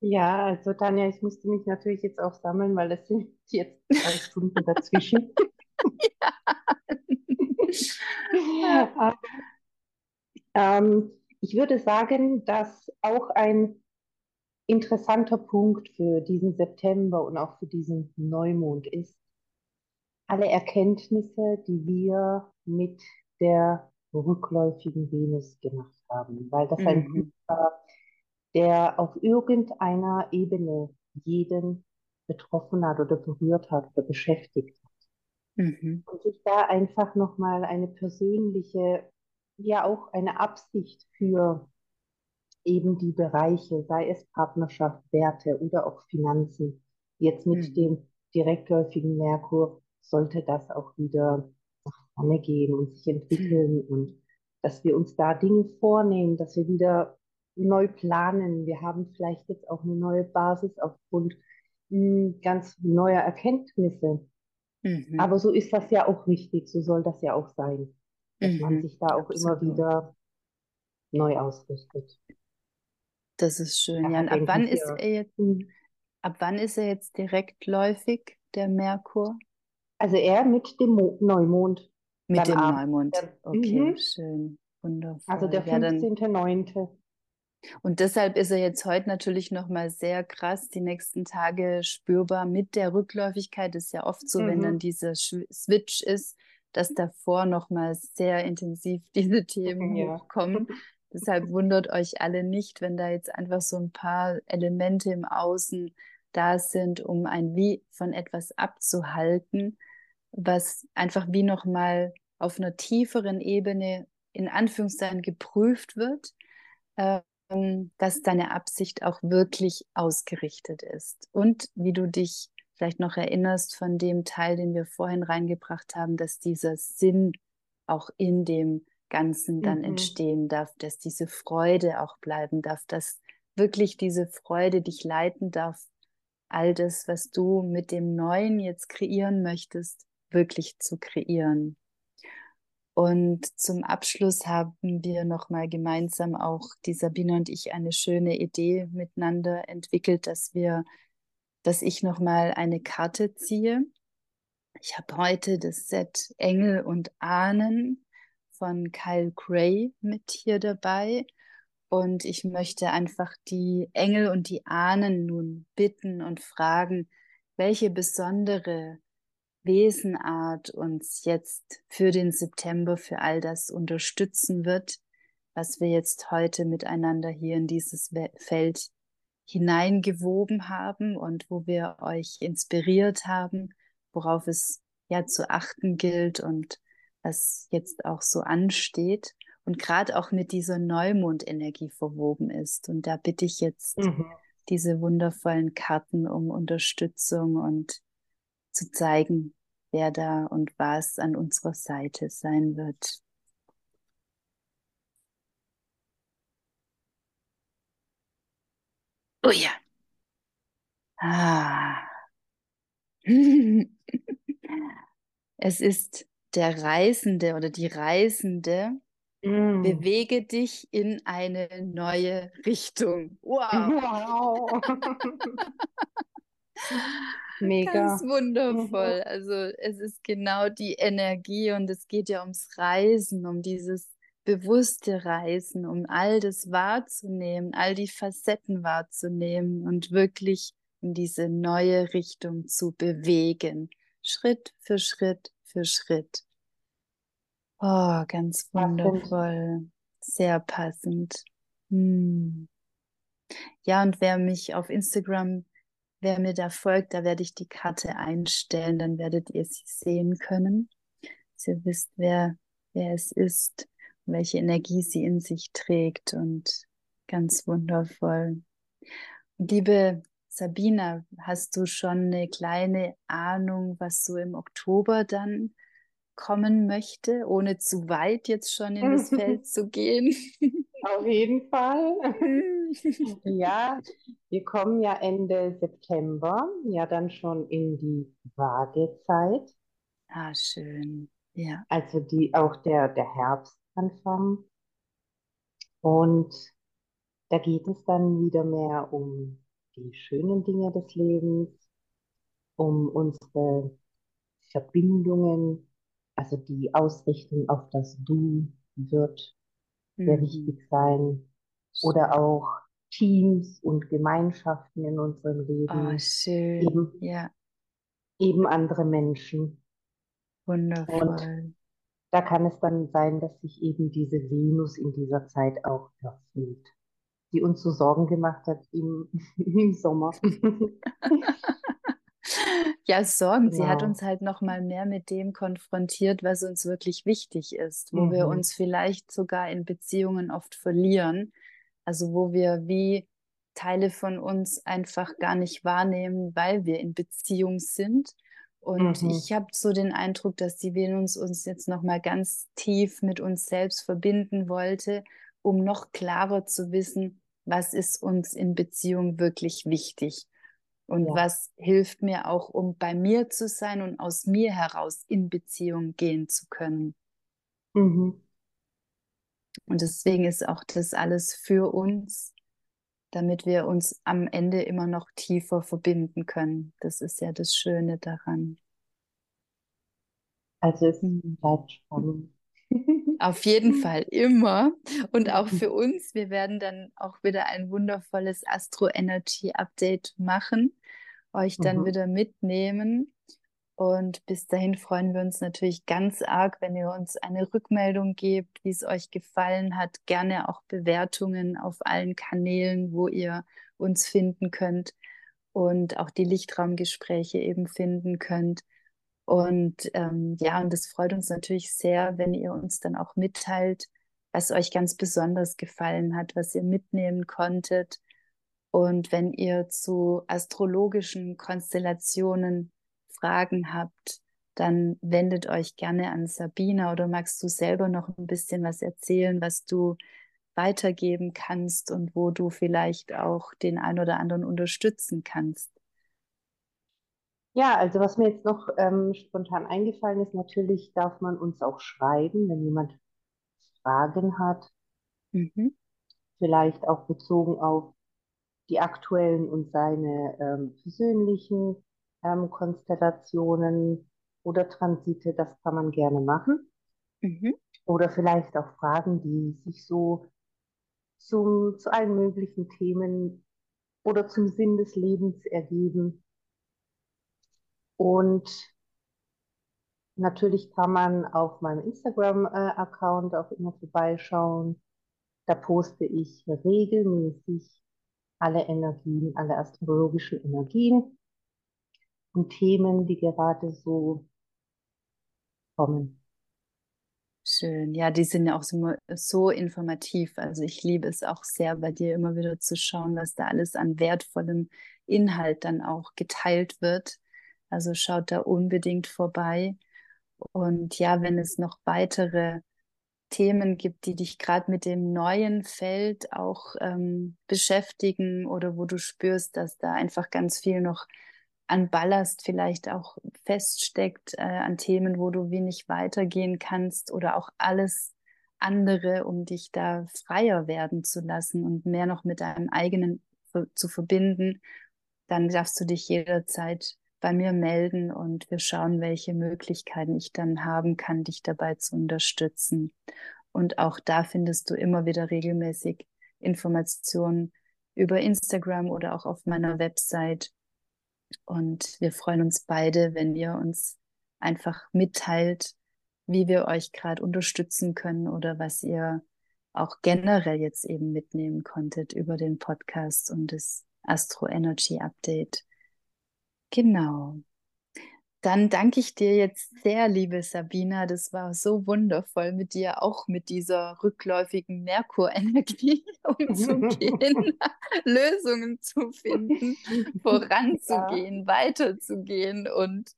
Ja, also Tanja, ich musste mich natürlich jetzt auch sammeln, weil es sind jetzt drei Stunden dazwischen. Ja. Aber, ähm, ich würde sagen, dass auch ein interessanter Punkt für diesen September und auch für diesen Neumond ist, alle Erkenntnisse, die wir mit der rückläufigen Venus gemacht haben, weil das mhm. ein Punkt war, der auf irgendeiner Ebene jeden betroffen hat oder berührt hat oder beschäftigt hat. Mhm. Und sich da einfach nochmal eine persönliche, ja auch eine Absicht für eben die Bereiche, sei es Partnerschaft, Werte oder auch Finanzen, jetzt mit mhm. dem direktläufigen Merkur, sollte das auch wieder nach vorne gehen und sich entwickeln und dass wir uns da Dinge vornehmen, dass wir wieder neu planen. Wir haben vielleicht jetzt auch eine neue Basis aufgrund mh, ganz neuer Erkenntnisse. Mhm. Aber so ist das ja auch richtig, so soll das ja auch sein, dass mhm. man sich da auch Absolut. immer wieder neu ausrichtet. Das ist schön, ja, Jan. Ab wann, ist er jetzt, ab wann ist er jetzt direktläufig, der Merkur? Also er mit dem Mo- Neumond. Mit dem Abend. Neumond, okay, mhm. schön, wundervoll. Also der fünfzehnten neunten Ja, und deshalb ist er jetzt heute natürlich nochmal sehr krass, die nächsten Tage spürbar mit der Rückläufigkeit. Ist ja oft so, mhm. wenn dann dieser Sch- Switch ist, dass davor nochmal sehr intensiv diese Themen ja. hochkommen. Deshalb wundert euch alle nicht, wenn da jetzt einfach so ein paar Elemente im Außen da sind, um ein Wie von etwas abzuhalten, was einfach wie nochmal auf einer tieferen Ebene in Anführungszeichen geprüft wird, ähm, dass deine Absicht auch wirklich ausgerichtet ist. Und wie du dich vielleicht noch erinnerst von dem Teil, den wir vorhin reingebracht haben, dass dieser Sinn auch in dem Ganzen dann mhm. entstehen darf, dass diese Freude auch bleiben darf, dass wirklich diese Freude dich leiten darf, all das, was du mit dem Neuen jetzt kreieren möchtest, wirklich zu kreieren. Und zum Abschluss haben wir nochmal gemeinsam auch, die Sabine und ich, eine schöne Idee miteinander entwickelt, dass wir, dass ich nochmal eine Karte ziehe. Ich habe heute das Set Engel und Ahnen von Kyle Gray mit hier dabei. Und ich möchte einfach die Engel und die Ahnen nun bitten und fragen, welche besondere Wesenart uns jetzt für den September für all das unterstützen wird, was wir jetzt heute miteinander hier in dieses Feld hineingewoben haben und wo wir euch inspiriert haben, worauf es ja zu achten gilt und was jetzt auch so ansteht. Und gerade auch mit dieser Neumond-Energie verwoben ist. Und da bitte ich jetzt mhm. diese wundervollen Karten um Unterstützung und zu zeigen, wer da und was an unserer Seite sein wird. Oh ja. Ah. Es ist der Reisende oder die Reisende. Bewege dich in eine neue Richtung. Wow! wow. Mega. Ganz wundervoll. Also es ist genau die Energie und es geht ja ums Reisen, um dieses bewusste Reisen, um all das wahrzunehmen, all die Facetten wahrzunehmen und wirklich in diese neue Richtung zu bewegen. Schritt für Schritt für Schritt. Oh, ganz wundervoll. Sehr passend. Hm. Ja, und wer mich auf Instagram, wer mir da folgt, da werde ich die Karte einstellen, dann werdet ihr sie sehen können. Dass ihr wisst, wer wer es ist, welche Energie sie in sich trägt, und ganz wundervoll. Liebe Sabina, hast du schon eine kleine Ahnung, was so im Oktober dann kommen möchte, ohne zu weit jetzt schon in das Feld zu gehen? Auf jeden Fall. Ja, wir kommen ja Ende September, ja dann schon in die Waagezeit. Ah, schön. Ja. Also die auch der, der Herbstanfang. Und da geht es dann wieder mehr um die schönen Dinge des Lebens, um unsere Verbindungen, also die Ausrichtung auf das Du wird sehr mhm. wichtig sein. Oder auch Teams und Gemeinschaften in unserem Leben. Oh, schön. Eben, ja. eben andere Menschen. Wundervoll. Und da kann es dann sein, dass sich eben diese Venus in dieser Zeit auch erfüllt, die uns so Sorgen gemacht hat im, im Sommer. Ja, Sorgen. Ja. Sie hat uns halt noch mal mehr mit dem konfrontiert, was uns wirklich wichtig ist, wo mhm. wir uns vielleicht sogar in Beziehungen oft verlieren. Also wo wir wie Teile von uns einfach gar nicht wahrnehmen, weil wir in Beziehung sind. Und mhm. ich habe so den Eindruck, dass die Venus uns jetzt noch mal ganz tief mit uns selbst verbinden wollte, um noch klarer zu wissen, was ist uns in Beziehung wirklich wichtig und ja. was hilft mir auch, um bei mir zu sein und aus mir heraus in Beziehung gehen zu können. Mhm. Und deswegen ist auch das alles für uns, damit wir uns am Ende immer noch tiefer verbinden können. Das ist ja das Schöne daran. Also es bleibt spannend. Auf jeden Fall, immer. Und auch für uns, wir werden dann auch wieder ein wundervolles Astro-Energy-Update machen, euch dann mhm. wieder mitnehmen. Und bis dahin freuen wir uns natürlich ganz arg, wenn ihr uns eine Rückmeldung gebt, wie es euch gefallen hat. Gerne auch Bewertungen auf allen Kanälen, wo ihr uns finden könnt und auch die Lichtraumgespräche eben finden könnt. Und ähm, ja, und das freut uns natürlich sehr, wenn ihr uns dann auch mitteilt, was euch ganz besonders gefallen hat, was ihr mitnehmen konntet. Und wenn ihr zu astrologischen Konstellationen Fragen habt, dann wendet euch gerne an Sabina. Oder magst du selber noch ein bisschen was erzählen, was du weitergeben kannst und wo du vielleicht auch den einen oder anderen unterstützen kannst? Ja, also was mir jetzt noch ähm, spontan eingefallen ist, natürlich darf man uns auch schreiben, wenn jemand Fragen hat, mhm. vielleicht auch bezogen auf die aktuellen und seine ähm, persönlichen Ähm, Konstellationen oder Transite, das kann man gerne machen. Mhm. Oder vielleicht auch Fragen, die sich so zum, zu allen möglichen Themen oder zum Sinn des Lebens ergeben. Und natürlich kann man auf meinem Instagram-Account auch immer vorbeischauen. Da poste ich regelmäßig alle Energien, alle astrologischen Energien und Themen, die gerade so kommen. Schön, ja, die sind ja auch so, so informativ. Also ich liebe es auch sehr, bei dir immer wieder zu schauen, was da alles an wertvollem Inhalt dann auch geteilt wird. Also schaut da unbedingt vorbei. Und ja, wenn es noch weitere Themen gibt, die dich gerade mit dem neuen Feld auch ähm, beschäftigen oder wo du spürst, dass da einfach ganz viel noch an Ballast vielleicht auch feststeckt, äh, an Themen, wo du wenig weitergehen kannst, oder auch alles andere, um dich da freier werden zu lassen und mehr noch mit deinem eigenen zu verbinden, dann darfst du dich jederzeit bei mir melden und wir schauen, welche Möglichkeiten ich dann haben kann, dich dabei zu unterstützen. Und auch da findest du immer wieder regelmäßig Informationen über Instagram oder auch auf meiner Website. Und wir freuen uns beide, wenn ihr uns einfach mitteilt, wie wir euch gerade unterstützen können oder was ihr auch generell jetzt eben mitnehmen konntet über den Podcast und das Astro Energy Update. Genau. Dann danke ich dir jetzt sehr, liebe Sabina. Das war so wundervoll, mit dir auch mit dieser rückläufigen Merkur-Energie umzugehen, Lösungen zu finden, voranzugehen, ja. weiterzugehen und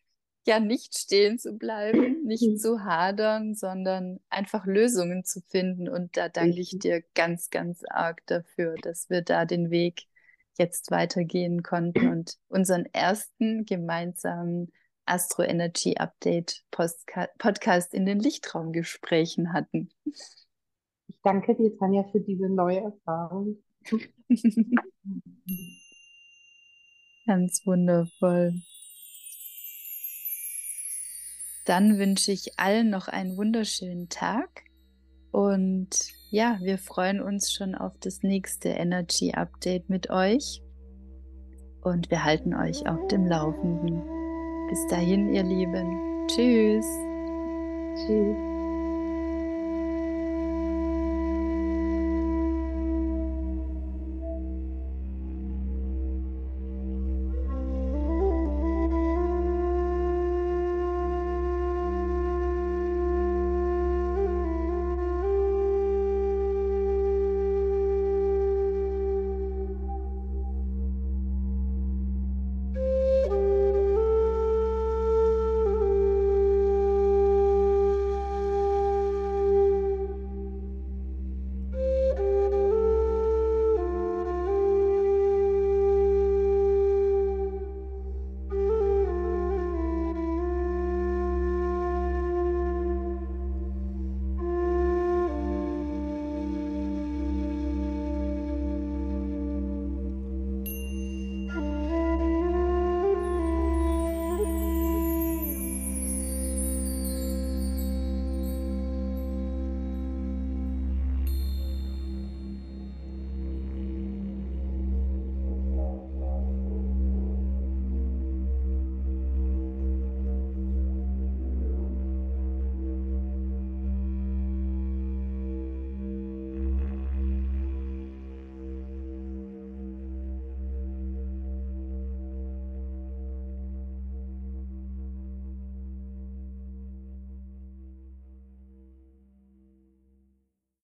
ja nicht stehen zu bleiben, nicht zu hadern, sondern einfach Lösungen zu finden. Und da danke ich dir ganz, ganz arg dafür, dass wir da den Weg jetzt weitergehen konnten und unseren ersten gemeinsamen Astro-Energy-Update Podcast in den Lichtraum-Gesprächen hatten. Ich danke dir, Tanja, für diese neue Erfahrung. Ganz wundervoll. Dann wünsche ich allen noch einen wunderschönen Tag und ja, wir freuen uns schon auf das nächste Energy-Update mit euch und wir halten euch auf dem Laufenden. Bis dahin, ihr Lieben. Tschüss. Tschüss.